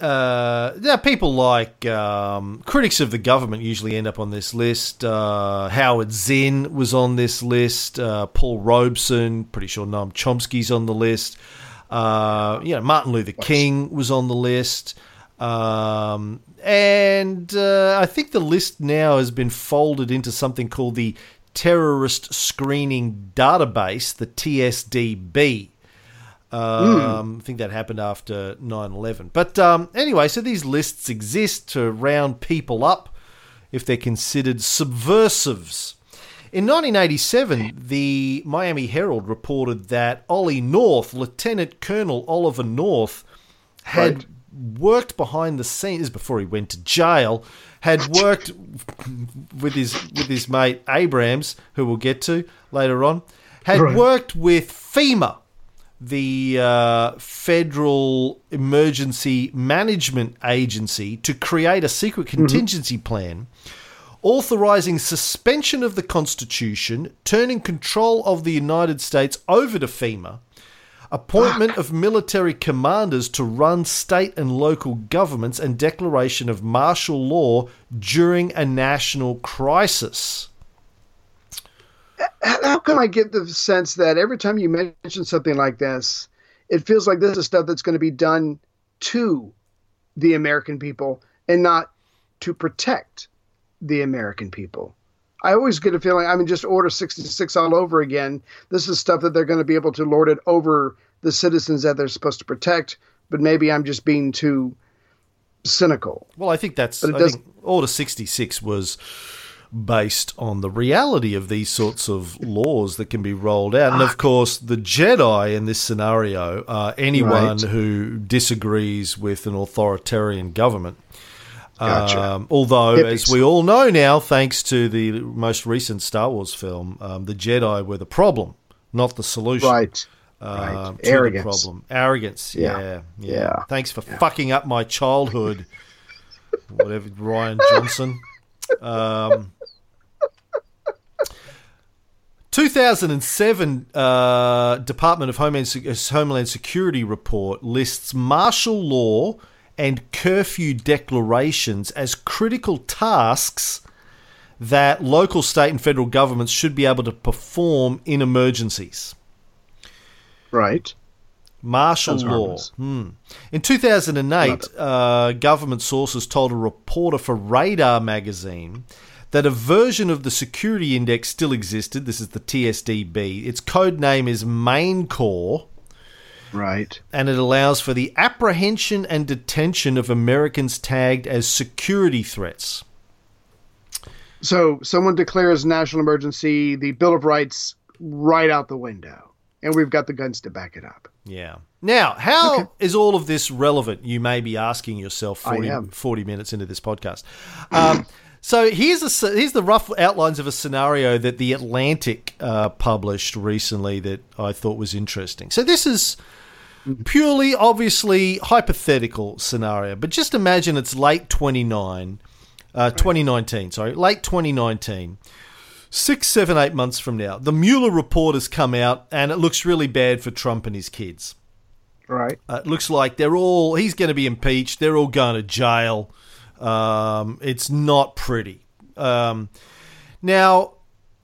Uh, yeah, people like um, critics of the government usually end up on this list. Uh, Howard Zinn was on this list. Uh, Paul Robeson, pretty sure Noam Chomsky's on the list. Uh, you know, Martin Luther King was on the list. Um, and uh, I think the list now has been folded into something called the Terrorist Screening Database, the T S D B. Um, mm. I think that happened after nine eleven. But um, anyway, so these lists exist to round people up if they're considered subversives. In nineteen eighty-seven, the Miami Herald reported that Ollie North, Lieutenant Colonel Oliver North, had... Right. worked behind the scenes before he went to jail, had worked with his with his mate Abrams, who we'll get to later on, had right. worked with FEMA, the uh, Federal Emergency Management Agency, to create a secret contingency mm-hmm. plan authorizing suspension of the Constitution, turning control of the United States over to FEMA, appointment Fuck. of military commanders to run state and local governments, and declaration of martial law during a national crisis. How come I get the sense that every time you mention something like this, it feels like this is stuff that's going to be done to the American people and not to protect the American people? I always get a feeling, I mean, just Order sixty-six all over again. This is stuff that they're going to be able to lord it over the citizens that they're supposed to protect, but maybe I'm just being too cynical. Well, I think that's, I think Order sixty-six was based on the reality of these sorts of laws that can be rolled out. And, of course, the Jedi in this scenario are anyone right. who disagrees with an authoritarian government. Gotcha. Um, although, Hippies. as we all know now, thanks to the most recent Star Wars film, um, the Jedi were the problem, not the solution. Right. Um, right. Arrogance. The problem. Arrogance. Yeah. Yeah. yeah. yeah. Thanks for yeah. fucking up my childhood. Whatever, Ryan Johnson. Um, two thousand seven uh, Department of Homeland, Homeland Security report lists martial law and curfew declarations as critical tasks that local, state, and federal governments should be able to perform in emergencies. Right. Martial law. Hmm. In two thousand eight, uh, government sources told a reporter for Radar magazine that a version of the Security Index still existed. This is the T S D B. Its code name is Main Core. Right. And it allows for the apprehension and detention of Americans tagged as security threats. So someone declares national emergency, the Bill of Rights right out the window. and we've got the guns to back it up. Yeah. Now, how okay. is all of this relevant, you may be asking yourself forty, forty minutes into this podcast. Um, so here's, a, here's the rough outlines of a scenario that The Atlantic uh, published recently that I thought was interesting. So this is purely, obviously, hypothetical scenario, but just imagine it's late twenty-nine, uh, twenty nineteen, sorry, late twenty nineteen. Six, seven, eight months from now, the Mueller report has come out and it looks really bad for Trump and his kids. Right. Uh, it looks like they're all, he's going to be impeached. They're all going to jail. Um, it's not pretty. Um, now,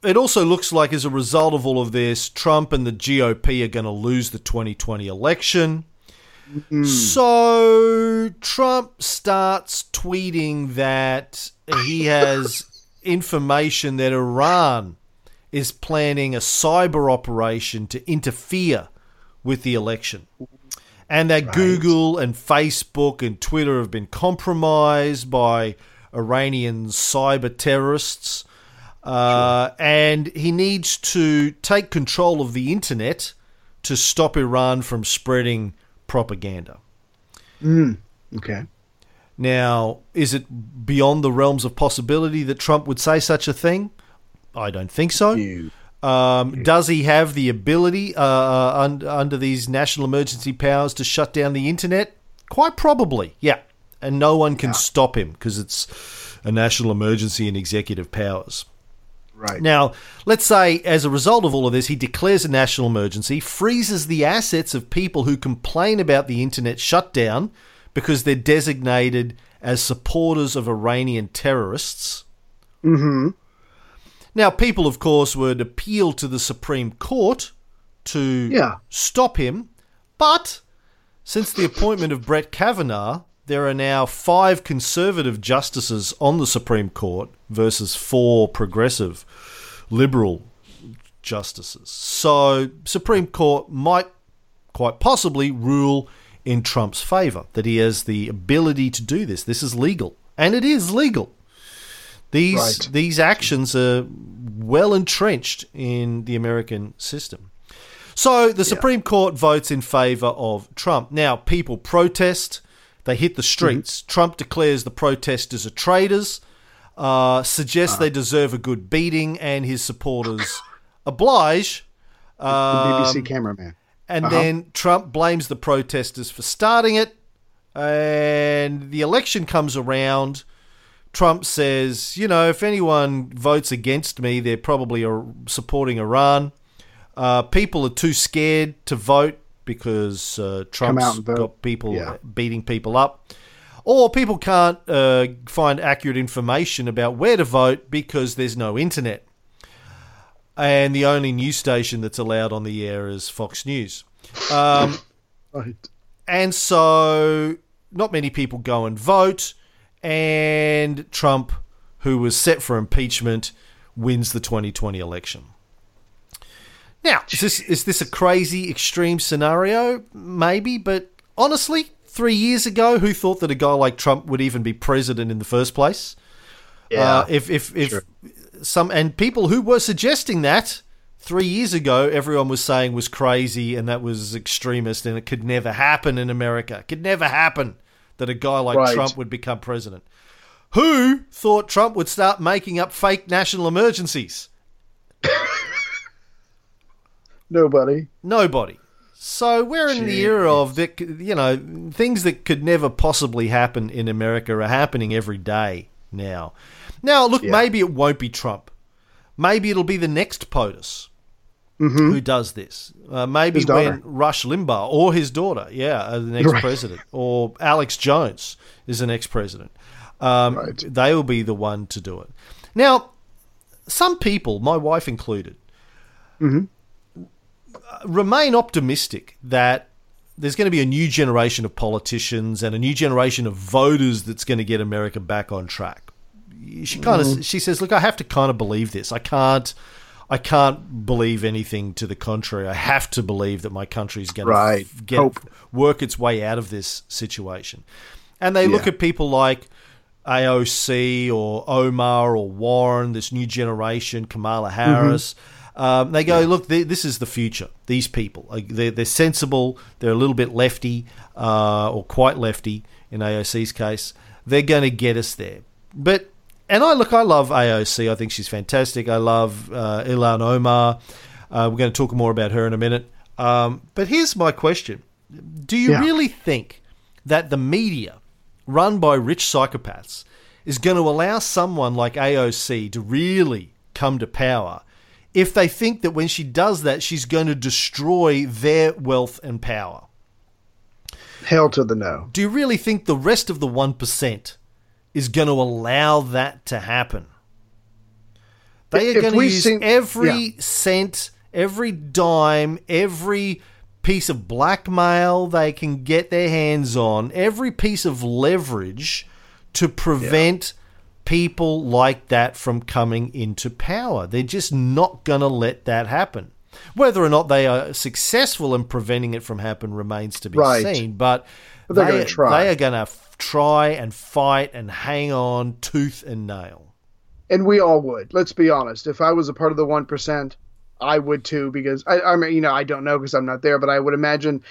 it also looks like as a result of all of this, Trump and the G O P are going to lose the twenty twenty election. Mm-hmm. So Trump starts tweeting that he has... information that Iran is planning a cyber operation to interfere with the election, and that right. Google and Facebook and Twitter have been compromised by Iranian cyber terrorists. Uh, sure. And he needs to take control of the internet to stop Iran from spreading propaganda. Mm. Okay. Now, is it beyond the realms of possibility that Trump would say such a thing? I don't think so. No. Um, no. Does he have the ability uh, under, under these national emergency powers to shut down the internet? Quite probably, yeah. And no one can yeah. stop him because it's a national emergency and executive powers. Right. Now, let's say as a result of all of this, he declares a national emergency, freezes the assets of people who complain about the internet shutdown, because they're designated as supporters of Iranian terrorists. Mm-hmm. Now, people, of course, would appeal to the Supreme Court to yeah. stop him. But since the appointment of Brett Kavanaugh, there are now five conservative justices on the Supreme Court versus four progressive liberal justices. So Supreme Court might quite possibly rule in Trump's favor, that he has the ability to do this. This is legal, and it is legal. These right. these actions are well entrenched in the American system. So the yeah. Supreme Court votes in favor of Trump. Now, people protest. They hit the streets. Mm-hmm. Trump declares the protesters are traitors, uh, suggests uh. they deserve a good beating, and his supporters oblige. Um, the B B C cameraman. And uh-huh. then Trump blames the protesters for starting it, and the election comes around. Trump says, you know, if anyone votes against me, they're probably supporting Iran. Uh, people are too scared to vote because uh, Trump's got people yeah. beating people up. Or people can't uh, find accurate information about where to vote because there's no internet. And the only news station that's allowed on the air is Fox News. Um, right. And so not many people go and vote, and Trump, who was set for impeachment, wins the twenty twenty election. Now, is this, is this a crazy, extreme scenario? Maybe, but honestly, three years ago, who thought that a guy like Trump would even be president in the first place? Yeah, uh, if if if... Sure. Some and people who were suggesting that three years ago, everyone was saying was crazy and that was extremist and it could never happen in America. It could never happen that a guy like right. Trump would become president. Who thought Trump would start making up fake national emergencies? Nobody. Nobody. So we're in Jeez. the era of, the, you know, things that could never possibly happen in America are happening every day now. Now, look, yeah. maybe it won't be Trump. Maybe it'll be the next POTUS mm-hmm. who does this. Uh, maybe when Rush Limbaugh or his daughter, yeah, are the next right. president, or Alex Jones is the next president. Um, right. They will be the one to do it. Now, some people, my wife included, mm-hmm. remain optimistic that there's going to be a new generation of politicians and a new generation of voters that's going to get America back on track. She kind of, she says, look, I have to kind of believe this. I can't, I can't believe anything to the contrary. I have to believe that my country's going right. to get, work its way out of this situation. And they yeah. look at people like A O C or Omar or Warren, this new generation, Kamala Harris, mm-hmm. Um, they go, yeah. look, this is the future. These people, they're, they're sensible. They're a little bit lefty, uh, or quite lefty in A O C's case. They're going to get us there. But and I look, I love A O C. I think she's fantastic. I love uh, Ilhan Omar. Uh, we're going to talk more about her in a minute. Um, but here's my question: do you yeah. really think that the media, run by rich psychopaths, is going to allow someone like A O C to really come to power if they think that when she does that, she's going to destroy their wealth and power? Hell to the no. Do you really think the rest of the one percent is going to allow that to happen? They are if going to use seen, every yeah. cent, every dime, every piece of blackmail they can get their hands on, every piece of leverage to prevent yeah. people like that from coming into power. They're just not going to let that happen. Whether or not they are successful in preventing it from happening remains to be right. seen, but, but they're they, gonna try. They are going to f- try and fight and hang on tooth and nail. And we all would. Let's be honest. If I was a part of the one percent, I would too, because I, I mean, you know, I don't know because I'm not there, but I would imagine,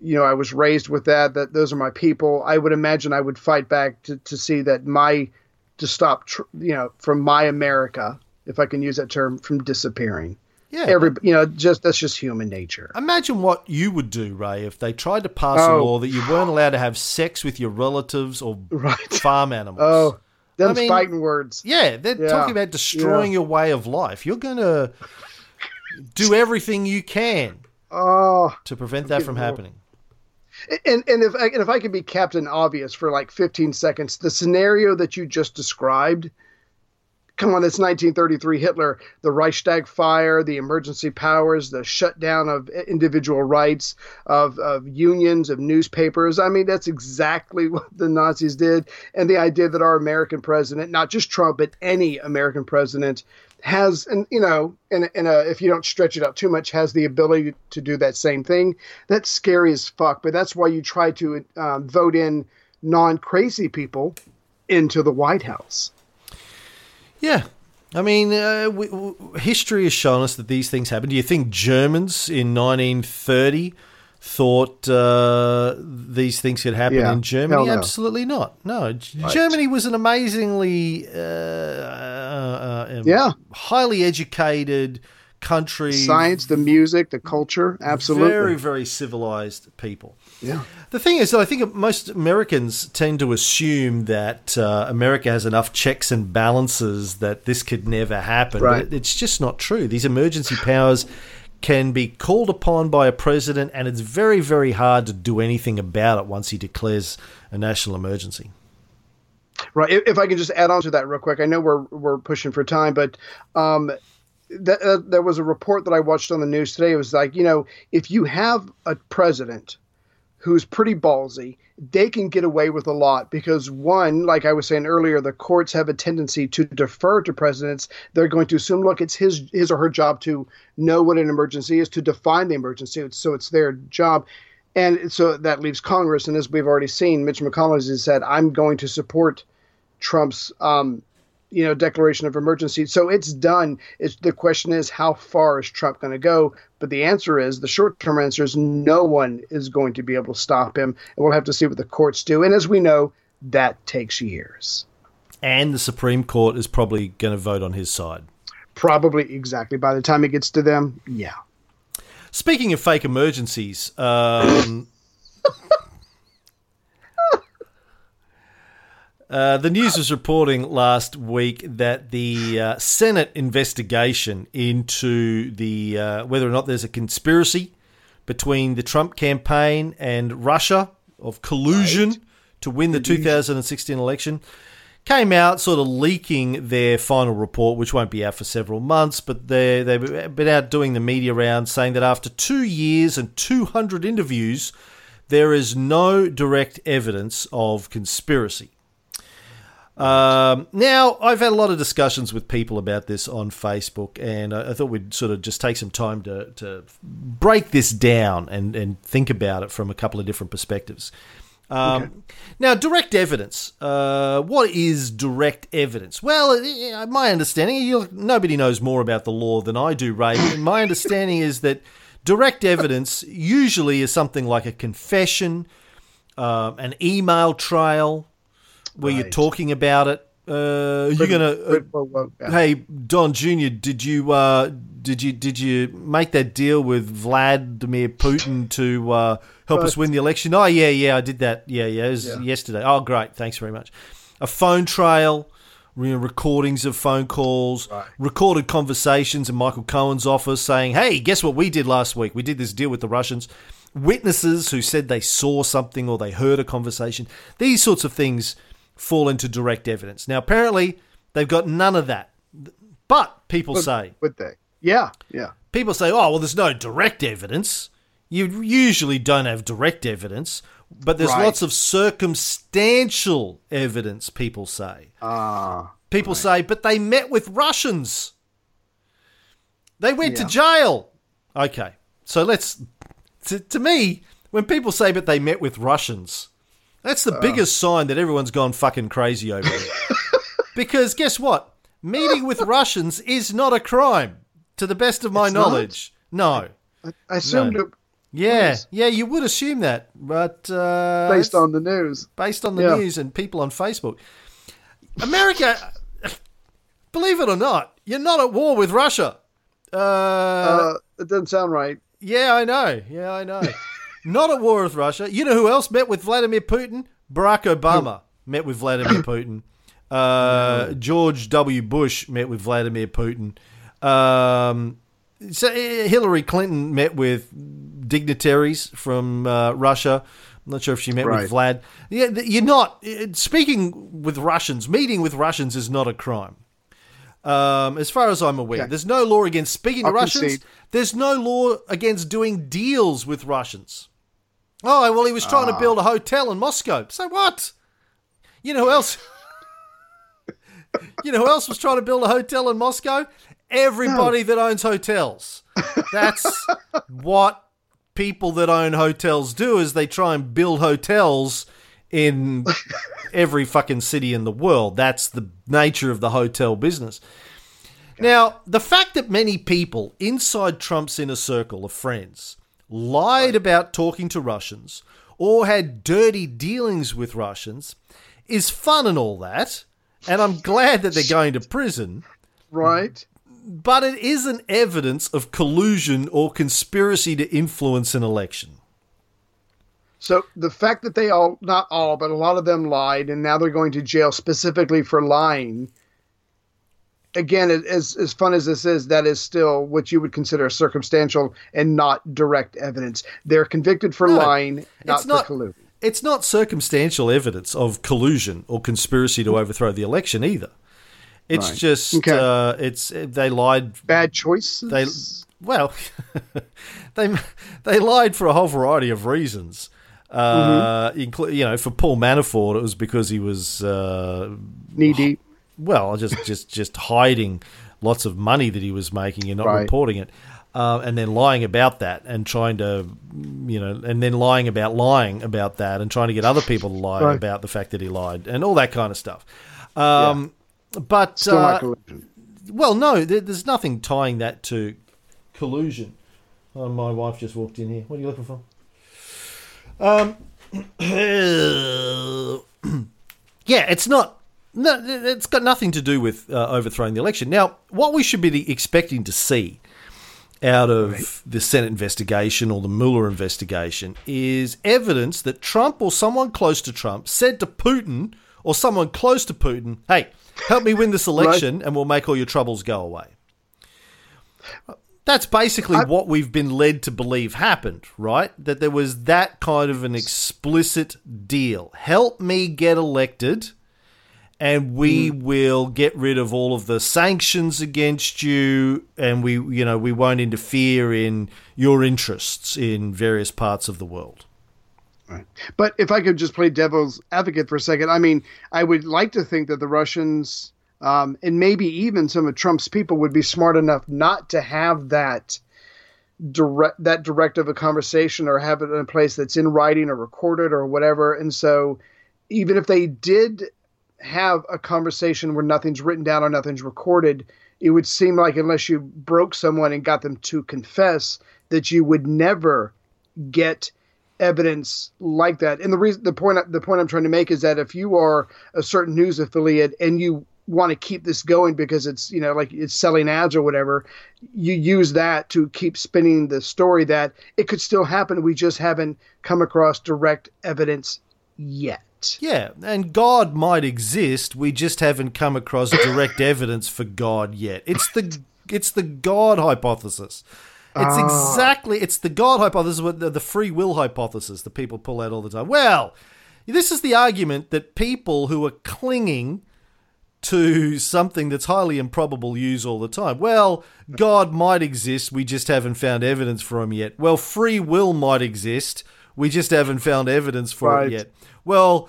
you know, I was raised with that, that those are my people. I would imagine I would fight back to, to see that my, to stop, tr- you know, from my America, if I can use that term, from disappearing. Yeah. Every, you know, just, that's just human nature. Imagine what you would do, Ray, if they tried to pass oh. a law that you weren't allowed to have sex with your relatives or right. farm animals. Oh, them's I mean, fighting words. Yeah. They're yeah. talking about destroying yeah. your way of life. You're going to do everything you can oh, to prevent that from happening. And and if I, and if I could be Captain Obvious for like fifteen seconds, the scenario that you just described, come on, it's nineteen thirty-three Hitler, the Reichstag fire, the emergency powers, the shutdown of individual rights, of, of unions, of newspapers. I mean, that's exactly what the Nazis did. And the idea that our American president, not just Trump, but any American president has, and you know, and and if you don't stretch it out too much, has the ability to do that same thing. That's scary as fuck. But that's why you try to um, vote in non-crazy people into the White House. Yeah, I mean, uh, we, we, history has shown us that these things happen. Do you think Germans in nineteen thirty thought uh, these things could happen yeah. in Germany? No. Absolutely not. No, right. Germany was an amazingly uh, uh, uh, yeah. highly educated country. Science, the music, the culture, absolutely. Very, very civilized people. Yeah. The thing is that I think most Americans tend to assume that uh, America has enough checks and balances that this could never happen. Right. But it's just not true. These emergency powers can be called upon by a president, and it's very, very hard to do anything about it once he declares a national emergency. Right. If I can just add on to that real quick. I know we're we're pushing for time, but um, that, uh, there was a report that I watched on the news today. It was like, you know, if you have a president who's pretty ballsy, they can get away with a lot because, one, like I was saying earlier, the courts have a tendency to defer to presidents. They're going to assume, look, it's his his or her job to know what an emergency is, to define the emergency, so it's their job. And so that leaves Congress, and as we've already seen, Mitch McConnell has said, I'm going to support Trump's um, you know, declaration of emergency. So it's done. It's, the question is, how far is Trump going to go? But the answer is, the short-term answer is no one is going to be able to stop him. And we'll have to see what the courts do. And as we know, that takes years. And the Supreme Court is probably going to vote on his side. Probably, exactly. By the time it gets to them, yeah. Speaking of fake emergencies, um, uh, the news was reporting last week that the uh, Senate investigation into the uh, whether or not there's a conspiracy between the Trump campaign and Russia of collusion right. to win the two thousand sixteen election came out sort of leaking their final report, which won't be out for several months, but they, they've been out doing the media round saying that after two years and two hundred interviews, there is no direct evidence of conspiracy. Um, now, I've had a lot of discussions with people about this on Facebook, and I, I thought we'd sort of just take some time to, to break this down and, and think about it from a couple of different perspectives. Um, okay. Now, direct evidence. Uh, what is direct evidence? Well, my understanding, you, nobody knows more about the law than I do, Ray. My understanding is that direct evidence usually is something like a confession, uh, an email trail where right. you're talking about it. Uh, you're gonna. Uh, hey, Don Junior, did you uh, did you did you make that deal with Vladimir Putin to uh, help us win the election? Oh yeah, yeah, I did that. Yeah, yeah, it was yeah. yesterday. Oh great, thanks very much. A phone trail, you know, recordings of phone calls, right. recorded conversations in Michael Cohen's office saying, "Hey, guess what we did last week? We did this deal with the Russians." Witnesses who said they saw something or they heard a conversation. These sorts of things fall into direct evidence. Now, apparently, they've got none of that. But people would, say... Would they? Yeah, yeah. People say, oh, well, there's no direct evidence. You usually don't have direct evidence, but there's right. lots of circumstantial evidence, people say. Uh, people right. say, but they met with Russians. They went yeah. to jail. Okay, so let's... To, to me, when people say, but they met with Russians... That's the uh. biggest sign that everyone's gone fucking crazy over it. Because guess what? Meeting with Russians is not a crime, to the best of my it's knowledge. Not? No. I, I assumed no. it was. Yeah, yeah, you would assume that. But uh, based on the news. Based on the yeah. news and people on Facebook. America, believe it or not, you're not at war with Russia. Uh, uh, it doesn't sound right. Yeah, I know. Yeah, I know. Not at war with Russia. You know who else met with Vladimir Putin? Barack Obama met with Vladimir Putin. Uh, George W. Bush met with Vladimir Putin. Um, so Hillary Clinton met with dignitaries from uh, Russia. I'm not sure if she met right. with Vlad. Yeah, you're not speaking with Russians. Meeting with Russians is not a crime. Um, as far as I'm aware, okay. there's no law against speaking I'll to Russians. Concede. There's no law against doing deals with Russians. Oh, well, he was trying uh. to build a hotel in Moscow. So what? You know who else? You know who else was trying to build a hotel in Moscow? Everybody no. that owns hotels. That's what people that own hotels do, is they try and build hotels in every fucking city in the world. That's the nature of the hotel business. Okay. Now, the fact that many people inside Trump's inner circle of friends lied about talking to Russians or had dirty dealings with Russians is fun and all that, and I'm glad that they're going to prison. Right. But it isn't evidence of collusion or conspiracy to influence an election. So the fact that they all, not all, but a lot of them lied, and now they're going to jail specifically for lying. Again, as, as fun as this is, that is still what you would consider circumstantial and not direct evidence. They're convicted for no, lying, not, not for colluding. It's not circumstantial evidence of collusion or conspiracy to overthrow the election either. It's right. just okay. uh, it's they lied. Bad choices? They, well, they they lied for a whole variety of reasons. Uh, mm-hmm. inclu- you know, for Paul Manafort, it was because he was uh, knee deep. Well, just just just hiding lots of money that he was making and not right. reporting it, uh, and then lying about that and trying to, you know, and then lying about lying about that and trying to get other people to lie right. about the fact that he lied and all that kind of stuff. Um, yeah. But still uh, not collusion. Well, no, there, there's nothing tying that to collusion. Oh, my wife just walked in here. What are you looking for? Um, yeah, it's not, no, it's got nothing to do with uh, overthrowing the election. Now, what we should be expecting to see out of right. the Senate investigation or the Mueller investigation is evidence that Trump or someone close to Trump said to Putin or someone close to Putin, hey, help me win this election right. and we'll make all your troubles go away. That's basically I, what we've been led to believe happened, right? That there was that kind of an explicit deal. Help me get elected and we mm. will get rid of all of the sanctions against you and we, you know, we won't interfere in your interests in various parts of the world. Right. But if I could just play devil's advocate for a second, I mean, I would like to think that the Russians... Um, and maybe even some of Trump's people would be smart enough not to have that direct that directive a conversation or have it in a place that's in writing or recorded or whatever. And so even if they did have a conversation where nothing's written down or nothing's recorded, it would seem like unless you broke someone and got them to confess, that you would never get evidence like that. And the reason, the point, the point I'm trying to make is that if you are a certain news affiliate and you want to keep this going because it's, you know, like it's selling ads or whatever, you use that to keep spinning the story that it could still happen. We just haven't come across direct evidence yet. Yeah, and God might exist. We just haven't come across direct evidence for God yet. It's the it's the God hypothesis. It's uh. exactly it's the God hypothesis, the free will hypothesis that people pull out all the time. Well, this is the argument that people who are clinging to something that's highly improbable use all the time. Well, God might exist. We just haven't found evidence for him yet. Well, free will might exist. We just haven't found evidence for right. it yet. Well,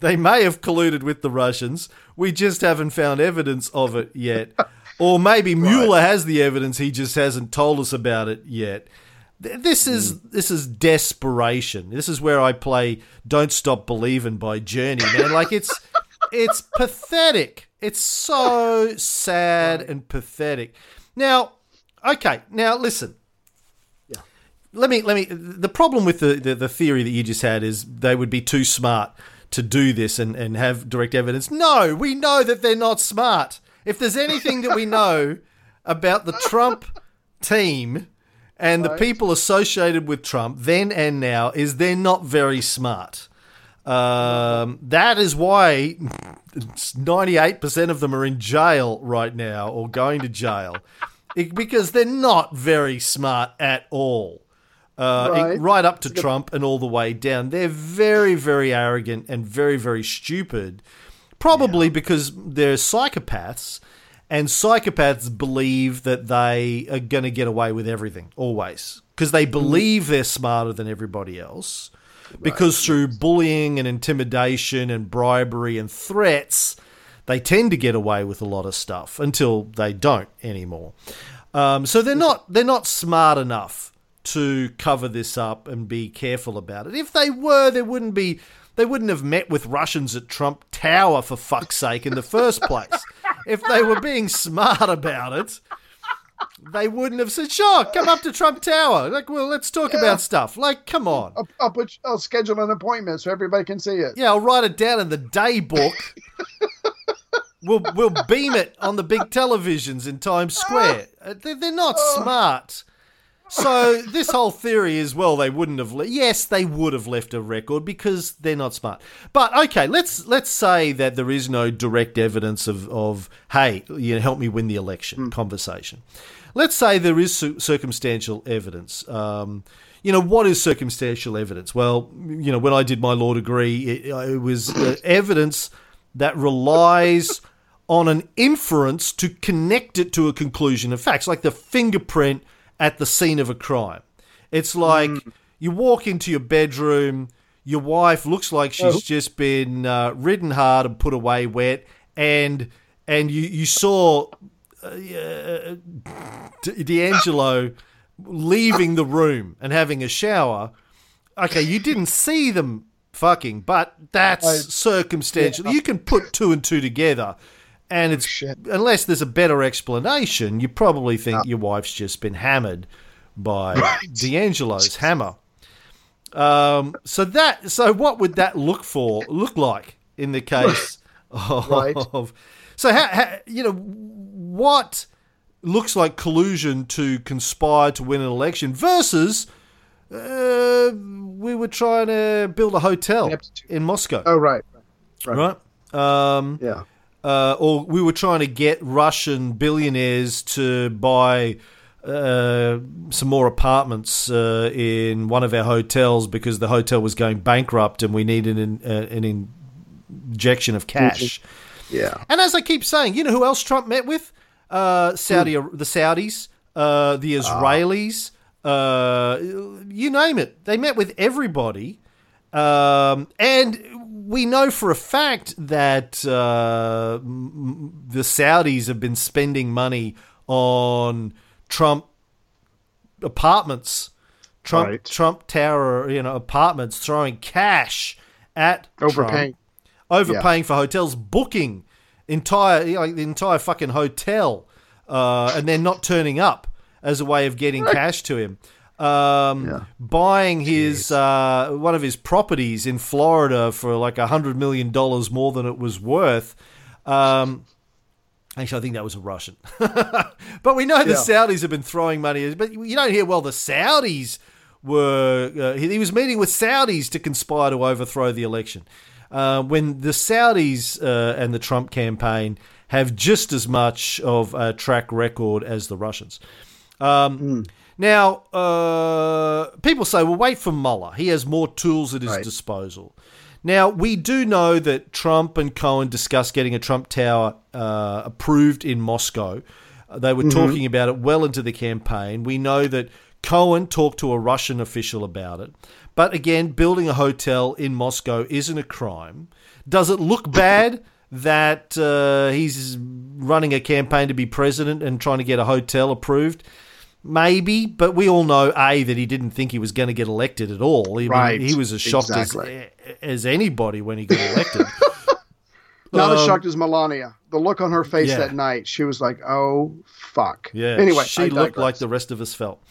they may have colluded with the Russians. We just haven't found evidence of it yet. Or maybe Mueller right. has the evidence. He just hasn't told us about it yet. This is mm. this is desperation. This is where I play Don't Stop Believin' by Journey, man. Like it's it's pathetic. It's so sad and pathetic. Now, okay. Now listen. Let me, let me, the problem with the, the, the theory that you just had is they would be too smart to do this and, and have direct evidence. No, we know that they're not smart. If there's anything that we know about the Trump team and right. the people associated with Trump then and now is they're not very smart. Um, that is why ninety-eight percent of them are in jail right now or going to jail it, because they're not very smart at all. Uh, right. right up to Trump and all the way down. They're very, very arrogant and very, very stupid, probably yeah. because they're psychopaths, and psychopaths believe that they are going to get away with everything, always, because they believe they're smarter than everybody else, because right. through bullying and intimidation and bribery and threats, they tend to get away with a lot of stuff until they don't anymore. Um, so they're not they're not smart enough to cover this up and be careful about it. If they were, they wouldn't be. They wouldn't have met with Russians at Trump Tower for fuck's sake in the first place. If they were being smart about it, they wouldn't have said, "Sure, come up to Trump Tower. Like, well, let's talk yeah. about stuff." Like, come on. I'll, I'll put. I'll schedule an appointment so everybody can see it. Yeah, I'll write it down in the day book. we'll we'll beam it on the big televisions in Times Square. They're not smart. So this whole theory is, well, they wouldn't have. Le- yes, they would have left a record because they're not smart. But okay, let's let's say that there is no direct evidence of, of hey, you know, help me win the election mm. conversation. Let's say there is su- circumstantial evidence. Um, you know, what is circumstantial evidence? Well, you know, when I did my law degree, it, it was uh, evidence that relies on an inference to connect it to a conclusion of facts, like the fingerprint at the scene of a crime. It's like mm. you walk into your bedroom, your wife looks like she's oh. just been uh, ridden hard and put away wet, and and you, you saw uh, uh, D'Angelo leaving the room and having a shower. Okay, you didn't see them fucking, but that's I, circumstantial. Yeah. You can put two and two together. And it's Shit. unless there's a better explanation, you probably think no. your wife's just been hammered by right. D'Angelo's hammer. Um, so that, so what would that look for? Look like in the case of right. so how, how you know what looks like collusion to conspire to win an election versus uh, we were trying to build a hotel in Moscow. Oh right, right, right. Um, yeah. Uh, or we were trying to get Russian billionaires to buy uh, some more apartments uh, in one of our hotels because the hotel was going bankrupt and we needed an, uh, an injection of cash. Yeah. And as I keep saying, you know who else Trump met with? Uh, Saudi, mm. the Saudis, uh, the Israelis, uh, you name it. They met with everybody. Um, and we know for a fact that uh, the Saudis have been spending money on Trump apartments, Trump right. Trump Tower, you know, apartments, throwing cash at overpaying, Trump, overpaying yeah. for hotels, booking entire like the entire fucking hotel, uh, and then not turning up as a way of getting cash to him. Um, yeah. Buying his uh, one of his properties in Florida for like a hundred million dollars more than it was worth. Um, actually, I think that was a Russian. But we know yeah. the Saudis have been throwing money. But you don't hear, well, the Saudis were. Uh, he, he was meeting with Saudis to conspire to overthrow the election. Uh, when the Saudis uh, and the Trump campaign have just as much of a track record as the Russians. Um, mm. Now, uh, people say, well, wait for Mueller. He has more tools at his right. disposal. Now, we do know that Trump and Cohen discussed getting a Trump Tower uh, approved in Moscow. They were mm-hmm. talking about it well into the campaign. We know that Cohen talked to a Russian official about it. But again, building a hotel in Moscow isn't a crime. Does it look bad that uh, he's running a campaign to be president and trying to get a hotel approved? Maybe, but we all know, A, that he didn't think he was going to get elected at all. He, right. he was as shocked exactly. as, as anybody when he got elected. Not um, as shocked as Melania. The look on her face yeah. that night, she was like, oh, fuck. Yeah, anyway, she I looked digress. like the rest of us felt.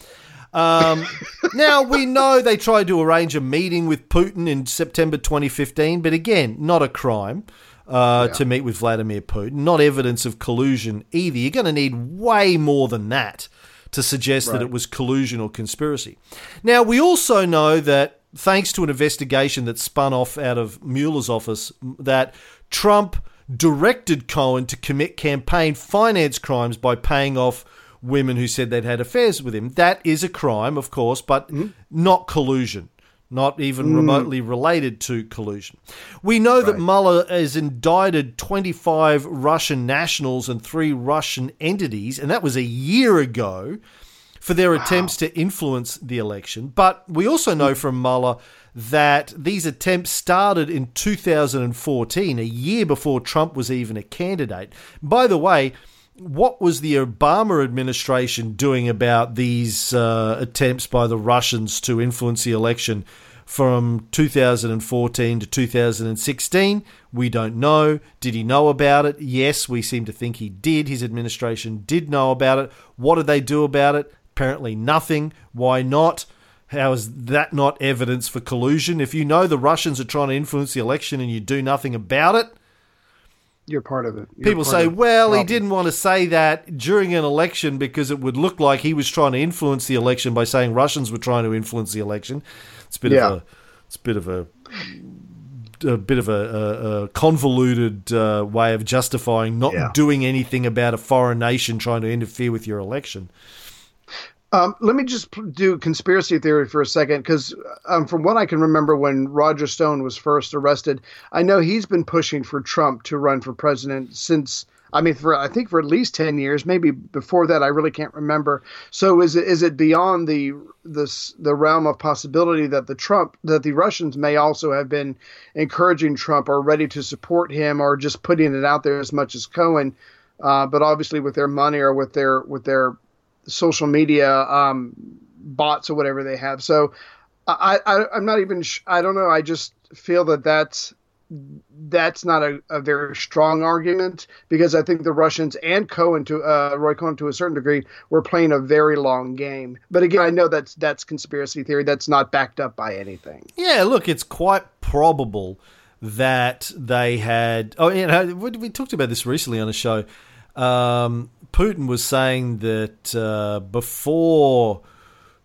Um, now, we know they tried to arrange a meeting with Putin in September twenty fifteen, but again, not a crime uh, yeah. to meet with Vladimir Putin. Not evidence of collusion either. You're going to need way more than that to suggest right. that it was collusion or conspiracy. Now, we also know that, thanks to an investigation that spun off out of Mueller's office, that Trump directed Cohen to commit campaign finance crimes by paying off women who said they'd had affairs with him. That is a crime, of course, but mm-hmm. not collusion, not even mm. remotely related to collusion. We know right. that Mueller has indicted twenty-five Russian nationals and three Russian entities, and that was a year ago, for their wow. attempts to influence the election. But we also know from Mueller that these attempts started in two thousand fourteen, a year before Trump was even a candidate. By the way, what was the Obama administration doing about these uh, attempts by the Russians to influence the election from two thousand fourteen to two thousand sixteen? We don't know. Did he know about it? Yes, we seem to think he did. His administration did know about it. What did they do about it? Apparently nothing. Why not? How is that not evidence for collusion? If you know the Russians are trying to influence the election and you do nothing about it, you're part of it. You're People say, well, he didn't want to say that during an election because it would look like he was trying to influence the election by saying Russians were trying to influence the election. It's a bit yeah. of a, it's a bit of a, a bit of a, a, a convoluted uh, way of justifying not yeah. doing anything about a foreign nation trying to interfere with your election. Um, let me just do conspiracy theory for a second, because um, from what I can remember, when Roger Stone was first arrested, I know he's been pushing for Trump to run for president since, I mean, for I think for at least ten years, maybe before that. I really can't remember. So is it is it beyond the the the realm of possibility that the Trump that the Russians may also have been encouraging Trump or ready to support him or just putting it out there as much as Cohen, uh, but obviously with their money or with their with their social media um, bots or whatever they have. So I, I, I'm not even, sh- I don't know. I just feel that that's, that's not a, a very strong argument, because I think the Russians and Cohen to uh, Roy Cohen to a certain degree were playing a very long game. But again, I know that's, that's conspiracy theory. That's not backed up by anything. Yeah. Look, it's quite probable that they had, oh, you know, we talked about this recently on a show. Um, Putin was saying that uh, before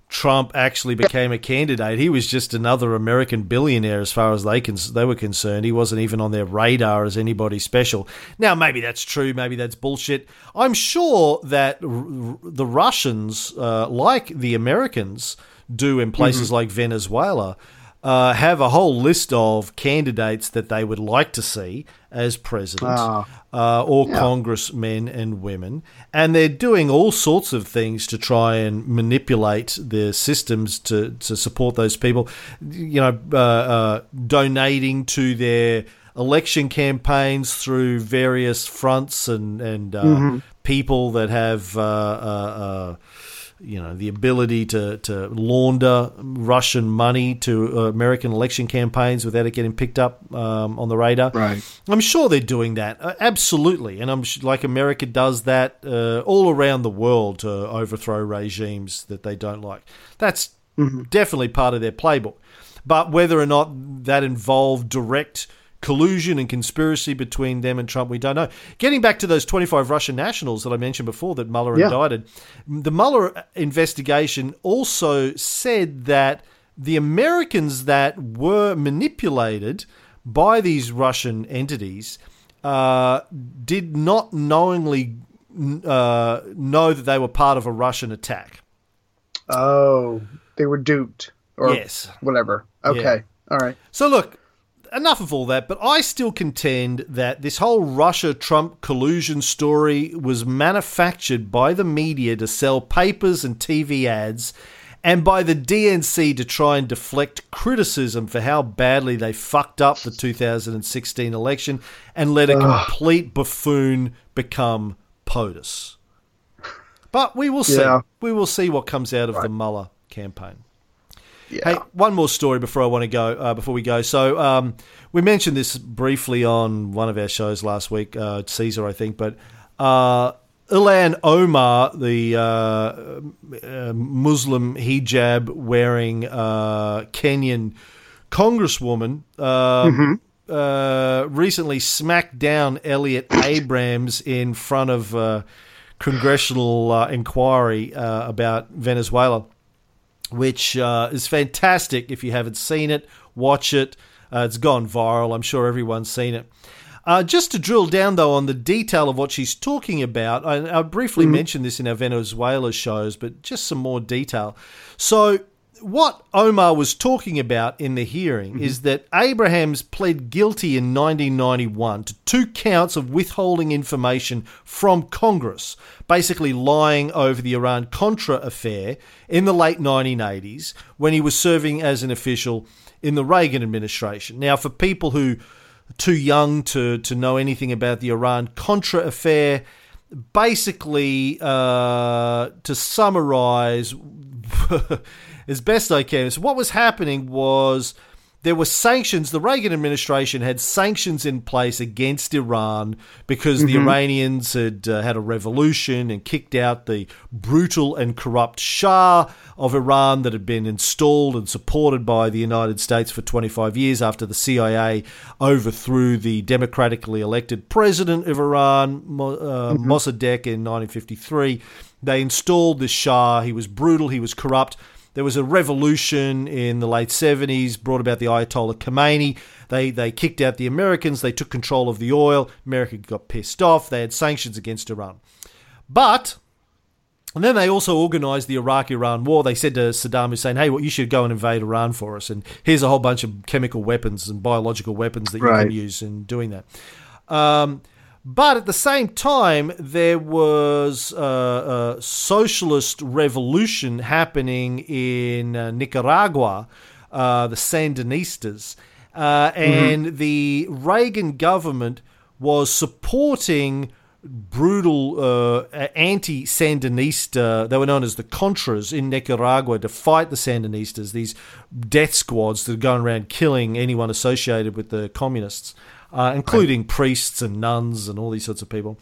Trump actually became a candidate, he was just another American billionaire as far as they can, they were concerned. He wasn't even on their radar as anybody special. Now, maybe that's true. Maybe that's bullshit. I'm sure that r- the Russians, uh, like the Americans do in places mm-hmm. like Venezuela, Uh, have a whole list of candidates that they would like to see as president uh, uh, or yeah. congressmen and women. And they're doing all sorts of things to try and manipulate their systems to, to support those people, you know, uh, uh, donating to their election campaigns through various fronts and, and uh, mm-hmm. people that have... Uh, uh, uh, you know, the ability to, to launder Russian money to uh, American election campaigns without it getting picked up um, on the radar. Right. I'm sure they're doing that. Uh, absolutely. And I'm sh- like America does that uh, all around the world to overthrow regimes that they don't like. That's mm-hmm. definitely part of their playbook. But whether or not that involved direct collusion and conspiracy between them and Trump, we don't know. Getting back to those twenty-five Russian nationals that I mentioned before that Mueller yeah. indicted, the Mueller investigation also said that the Americans that were manipulated by these Russian entities uh, did not knowingly uh, know that they were part of a Russian attack. Oh, they were duped or yes. whatever. Okay. Yeah. All right. So look, enough of all that, but I still contend that this whole Russia-Trump collusion story was manufactured by the media to sell papers and T V ads and by the D N C to try and deflect criticism for how badly they fucked up the two thousand sixteen election and let a complete buffoon become POTUS. But we will see. Yeah. We will see what comes out of right. the Mueller campaign. Yeah. Hey, one more story before I want to go. Uh, before we go, so um, we mentioned this briefly on one of our shows last week, uh, Caesar, I think. But uh, Ilhan Omar, the uh, uh, Muslim hijab wearing uh, Kenyan congresswoman, uh, mm-hmm. uh, recently smacked down Elliott Abrams in front of uh, congressional uh, inquiry uh, about Venezuela, which uh, is fantastic. If you haven't seen it, watch it. Uh, it's gone viral. I'm sure everyone's seen it. Uh, just to drill down, though, on the detail of what she's talking about, I, I briefly mm-hmm. mentioned this in our Venezuela shows, but just some more detail. So what Omar was talking about in the hearing mm-hmm. is that Abrams pled guilty in nineteen ninety-one to two counts of withholding information from Congress, basically lying over the Iran-Contra affair in the late nineteen eighties when he was serving as an official in the Reagan administration. Now, for people who are too young to, to know anything about the Iran-Contra affair, basically, uh, to summarize as best I can, so what was happening was there were sanctions. The Reagan administration had sanctions in place against Iran because mm-hmm. the Iranians had uh, had a revolution and kicked out the brutal and corrupt Shah of Iran that had been installed and supported by the United States for twenty-five years after the C I A overthrew the democratically elected president of Iran, Mo- uh, mm-hmm. Mossadegh, in nineteen fifty-three. They installed the Shah. He was brutal. He was corrupt. There was a revolution in the late seventies brought about the Ayatollah Khomeini. They they kicked out the Americans. They took control of the oil. America got pissed off. They had sanctions against Iran. But, and then they also organized the Iraq-Iran war. They said to Saddam Hussein, hey, well, you should go and invade Iran for us. And here's a whole bunch of chemical weapons and biological weapons that you right. can use in doing that. Um But at the same time, there was uh, a socialist revolution happening in uh, Nicaragua, uh, the Sandinistas, uh, and mm-hmm. the Reagan government was supporting brutal uh, anti-Sandinista, they were known as the Contras in Nicaragua, to fight the Sandinistas, these death squads that are going around killing anyone associated with the communists. Uh, including priests and nuns and all these sorts of people.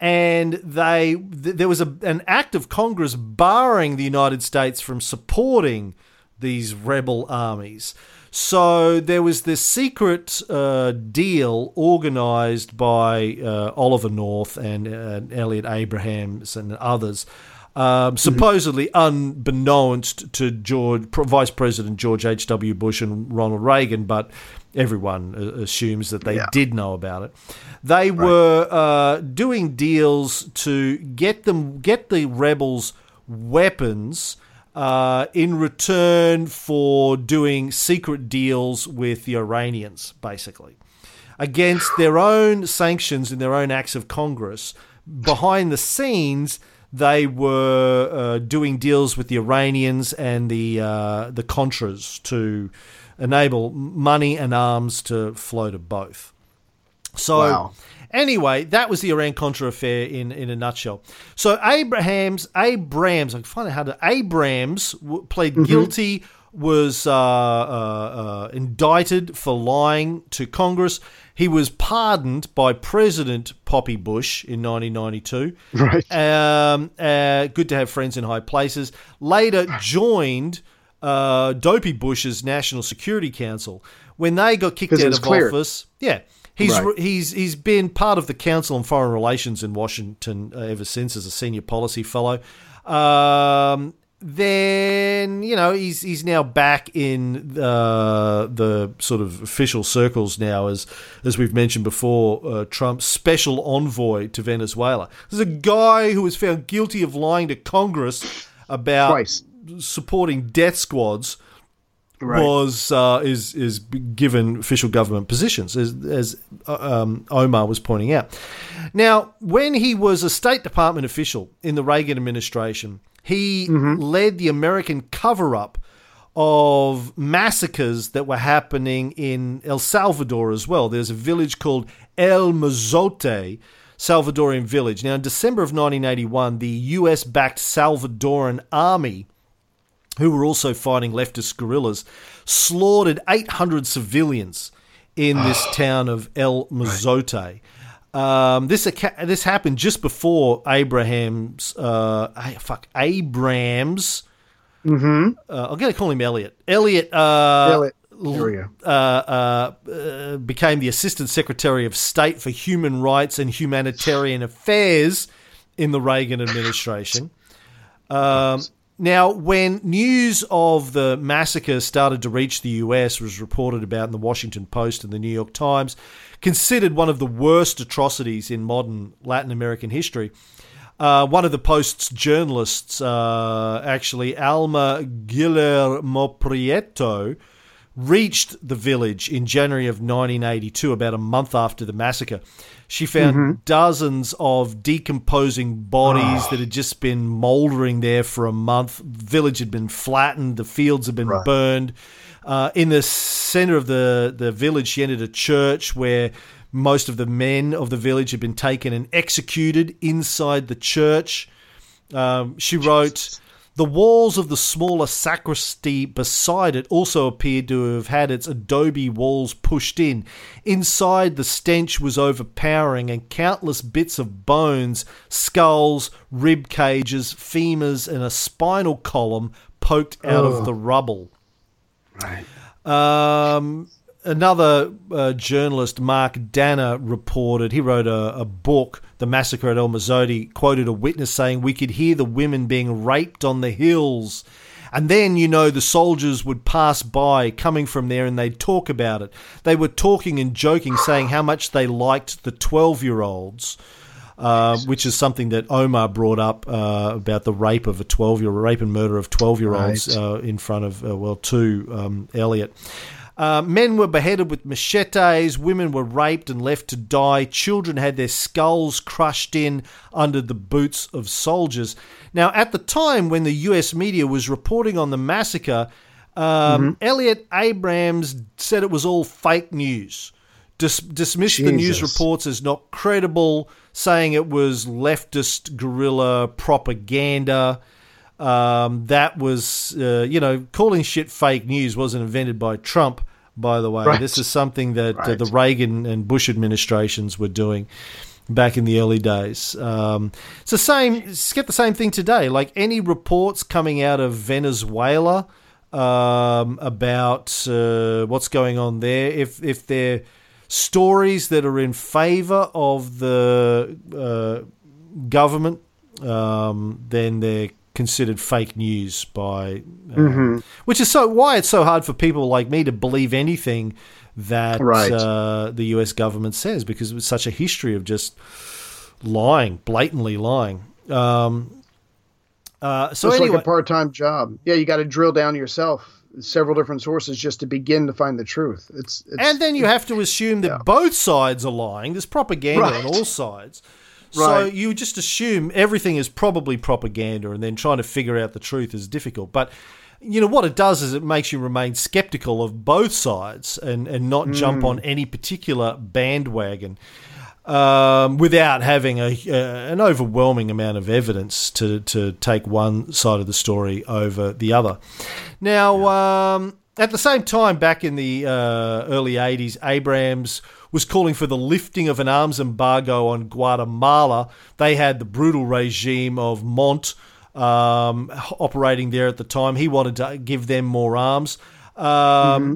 And they th- there was a, an act of Congress barring the United States from supporting these rebel armies. So there was this secret uh, deal organized by uh, Oliver North and uh, Elliott Abrams and others, um, supposedly mm-hmm. unbeknownst to George, Vice President George H W Bush and Ronald Reagan, but everyone assumes that they yeah. did know about it. They right. were uh, doing deals to get them, get the rebels weapons uh, in return for doing secret deals with the Iranians, basically, against their own sanctions and their own acts of Congress. Behind the scenes, they were uh, doing deals with the Iranians and the uh, the Contras to enable money and arms to flow to both. So wow. Anyway, that was the Iran-Contra affair in, in a nutshell. So Abrams, Abrams, I can find out how to, Abrams w- plead mm-hmm. guilty, was uh, uh, uh, indicted for lying to Congress. He was pardoned by President Poppy Bush in nineteen ninety-two. Right. Um, uh, good to have friends in high places. Later joined uh, Dopey Bush's National Security Council. When they got kicked out of clear. office, yeah, he's right. he's he's been part of the Council on Foreign Relations in Washington uh, ever since as a senior policy fellow. Um, then, you know, he's he's now back in uh, the sort of official circles now, as as we've mentioned before, uh, Trump's special envoy to Venezuela. There's a guy who was found guilty of lying to Congress about Twice. supporting death squads. Right. Was uh, is is given official government positions, as as um, Omar was pointing out. Now, when he was a State Department official in the Reagan administration, he mm-hmm. led the American cover-up of massacres that were happening in El Salvador as well. There's a village called El Mozote, Salvadorian village. Now, in December of nineteen eighty-one, the U S-backed Salvadoran army, who were also fighting leftist guerrillas, slaughtered eight hundred civilians in this town of El Mozote. Um, this this happened just before Abrams, uh, fuck, Abrams. Mm-hmm. Uh, I'm going to call him Elliott. Elliott, uh, Elliott. Here we go. Uh, uh, uh, became the Assistant Secretary of State for Human Rights and Humanitarian Affairs in the Reagan administration. Um Now, when news of the massacre started to reach the U S, was reported about in the Washington Post and the New York Times, considered one of the worst atrocities in modern Latin American history, uh, one of the Post's journalists, uh, actually, Alma Guillermo Prieto, reached the village in January of nineteen eighty-two, about a month after the massacre. She found mm-hmm. dozens of decomposing bodies oh. that had just been mouldering there for a month. The village had been flattened. The fields had been right. burned. Uh, in the center of the, the village, she entered a church where most of the men of the village had been taken and executed inside the church. Um, she wrote, Jesus. The walls of the smaller sacristy beside it also appeared to have had its adobe walls pushed in. Inside, the stench was overpowering, and countless bits of bones, skulls, rib cages, femurs, and a spinal column poked out oh. of the rubble. Right. Um, another uh, journalist, Mark Danner, reported, he wrote a, a book, The Massacre at El Mozote, quoted a witness saying, "We could hear the women being raped on the hills. And then, you know, the soldiers would pass by coming from there and they'd talk about it. They were talking and joking, saying how much they liked the twelve-year-olds, uh, which is something that Omar brought up uh, about the rape of a twelve-year-old, rape and murder of twelve-year-olds right. uh, in front of, uh, well, two, um, Elliot. Uh, men were beheaded with machetes, women were raped and left to die, children had their skulls crushed in under the boots of soldiers." Now, at the time when the U S media was reporting on the massacre, um, mm-hmm. Elliott Abrams said it was all fake news, dis- dismissed Jesus. the news reports as not credible, saying it was leftist guerrilla propaganda. Um, that was, uh, you know, calling shit fake news wasn't invented by Trump, by the way. Right. This is something that right. uh, the Reagan and Bush administrations were doing back in the early days. Um, it's the same, it's get the same thing today. Like any reports coming out of Venezuela um, about uh, what's going on there, if if they're stories that are in favor of the uh, government, um, then they're considered fake news by uh, mm-hmm. which is so why it's so hard for people like me to believe anything that right. uh, the U S government says, because it was such a history of just lying, blatantly lying. Um, uh, so it's anyway, like a part-time job. Yeah, you got to drill down yourself several different sources just to begin to find the truth. It's, it's and then you have to assume that yeah. both sides are lying. There's propaganda right. on all sides. Right. So you just assume everything is probably propaganda, and then trying to figure out the truth is difficult. But you know, what it does is it makes you remain skeptical of both sides and, and not mm. jump on any particular bandwagon um, without having a, uh, an overwhelming amount of evidence to, to take one side of the story over the other. Now, yeah. um, at the same time, back in the uh, early eighties, Abrams was calling for the lifting of an arms embargo on Guatemala. They had the brutal regime of Montt um, operating there at the time. He wanted to give them more arms, um,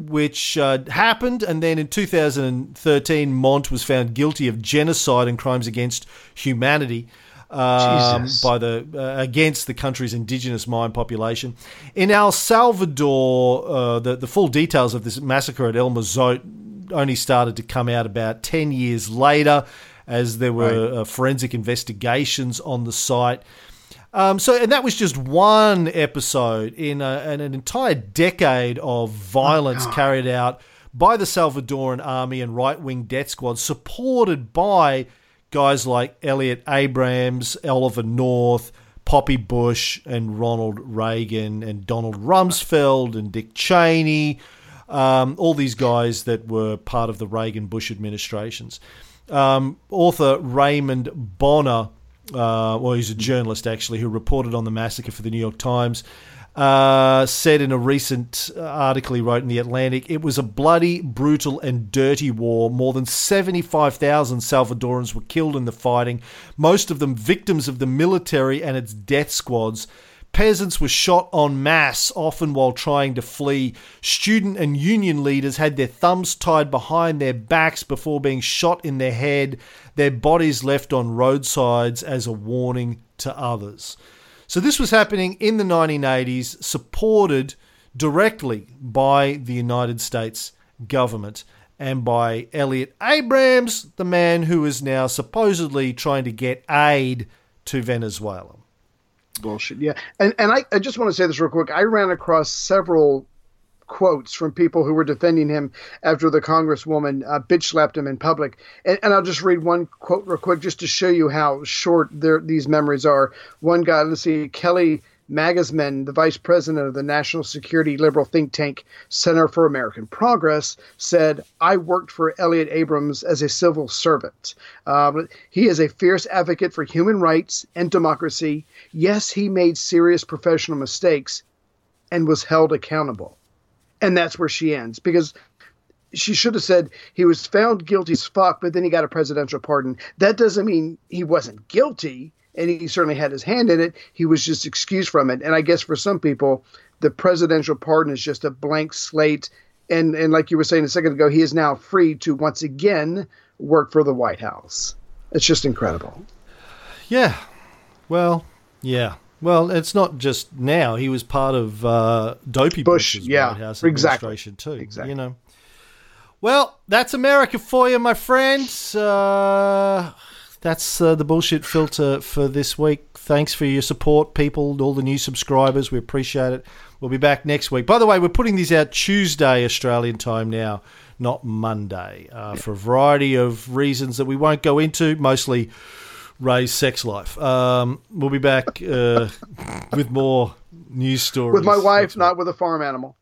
mm-hmm. which uh, happened. And then in two thousand thirteen, Montt was found guilty of genocide and crimes against humanity. Um, by the uh, against the country's indigenous Mayan population. In El Salvador, uh, the, the full details of this massacre at El Mozote only started to come out about ten years later, as there were right. uh, forensic investigations on the site. Um, so, and that was just one episode in, a, in an entire decade of violence oh, carried out by the Salvadoran army and right-wing death squad, supported by guys like Elliott Abrams, Oliver North, Poppy Bush, and Ronald Reagan, and Donald Rumsfeld, and Dick Cheney, um, all these guys that were part of the Reagan-Bush administrations. Um, author Raymond Bonner, uh, well, he's a journalist actually, who reported on the massacre for the New York Times, uh, said in a recent article he wrote in The Atlantic, it was a bloody, brutal, and dirty war. More than seventy-five thousand Salvadorans were killed in the fighting, most of them victims of the military and its death squads. Peasants were shot en masse, often while trying to flee. Student and union leaders had their thumbs tied behind their backs before being shot in their head, their bodies left on roadsides as a warning to others. So this was happening in the nineteen eighties, supported directly by the United States government and by Elliott Abrams, the man who is now supposedly trying to get aid to Venezuela. Bullshit, yeah. And and I, I just want to say this real quick. I ran across several quotes from people who were defending him after the Congresswoman uh, bitch-slapped him in public. And, and I'll just read one quote real quick just to show you how short their, these memories are. One guy, let's see, Kelly Magisman, the vice president of the National Security Liberal think tank Center for American Progress, said, I worked for Elliott Abrams as a civil servant. Uh, he is a fierce advocate for human rights and democracy. Yes, he made serious professional mistakes and was held accountable. And that's where she ends, because she should have said he was found guilty as fuck, but then he got a presidential pardon. That doesn't mean he wasn't guilty, and he certainly had his hand in it. He was just excused from it. And I guess for some people, the presidential pardon is just a blank slate. And, and like you were saying a second ago, he is now free to once again work for the White House. It's just incredible. Yeah. Well, yeah. Well, it's not just now. He was part of uh, Dopey Bush, Bush's yeah, White House exactly. administration too. Exactly. You know. Well, that's America for you, my friends. Uh, that's uh, the bullshit filter for this week. Thanks for your support, people, all the new subscribers. We appreciate it. We'll be back next week. By the way, we're putting these out Tuesday Australian time now, not Monday, uh, for a variety of reasons that we won't go into, mostly Ray's sex life. Um, we'll be back uh, with more news stories. With my wife, not with a farm animal.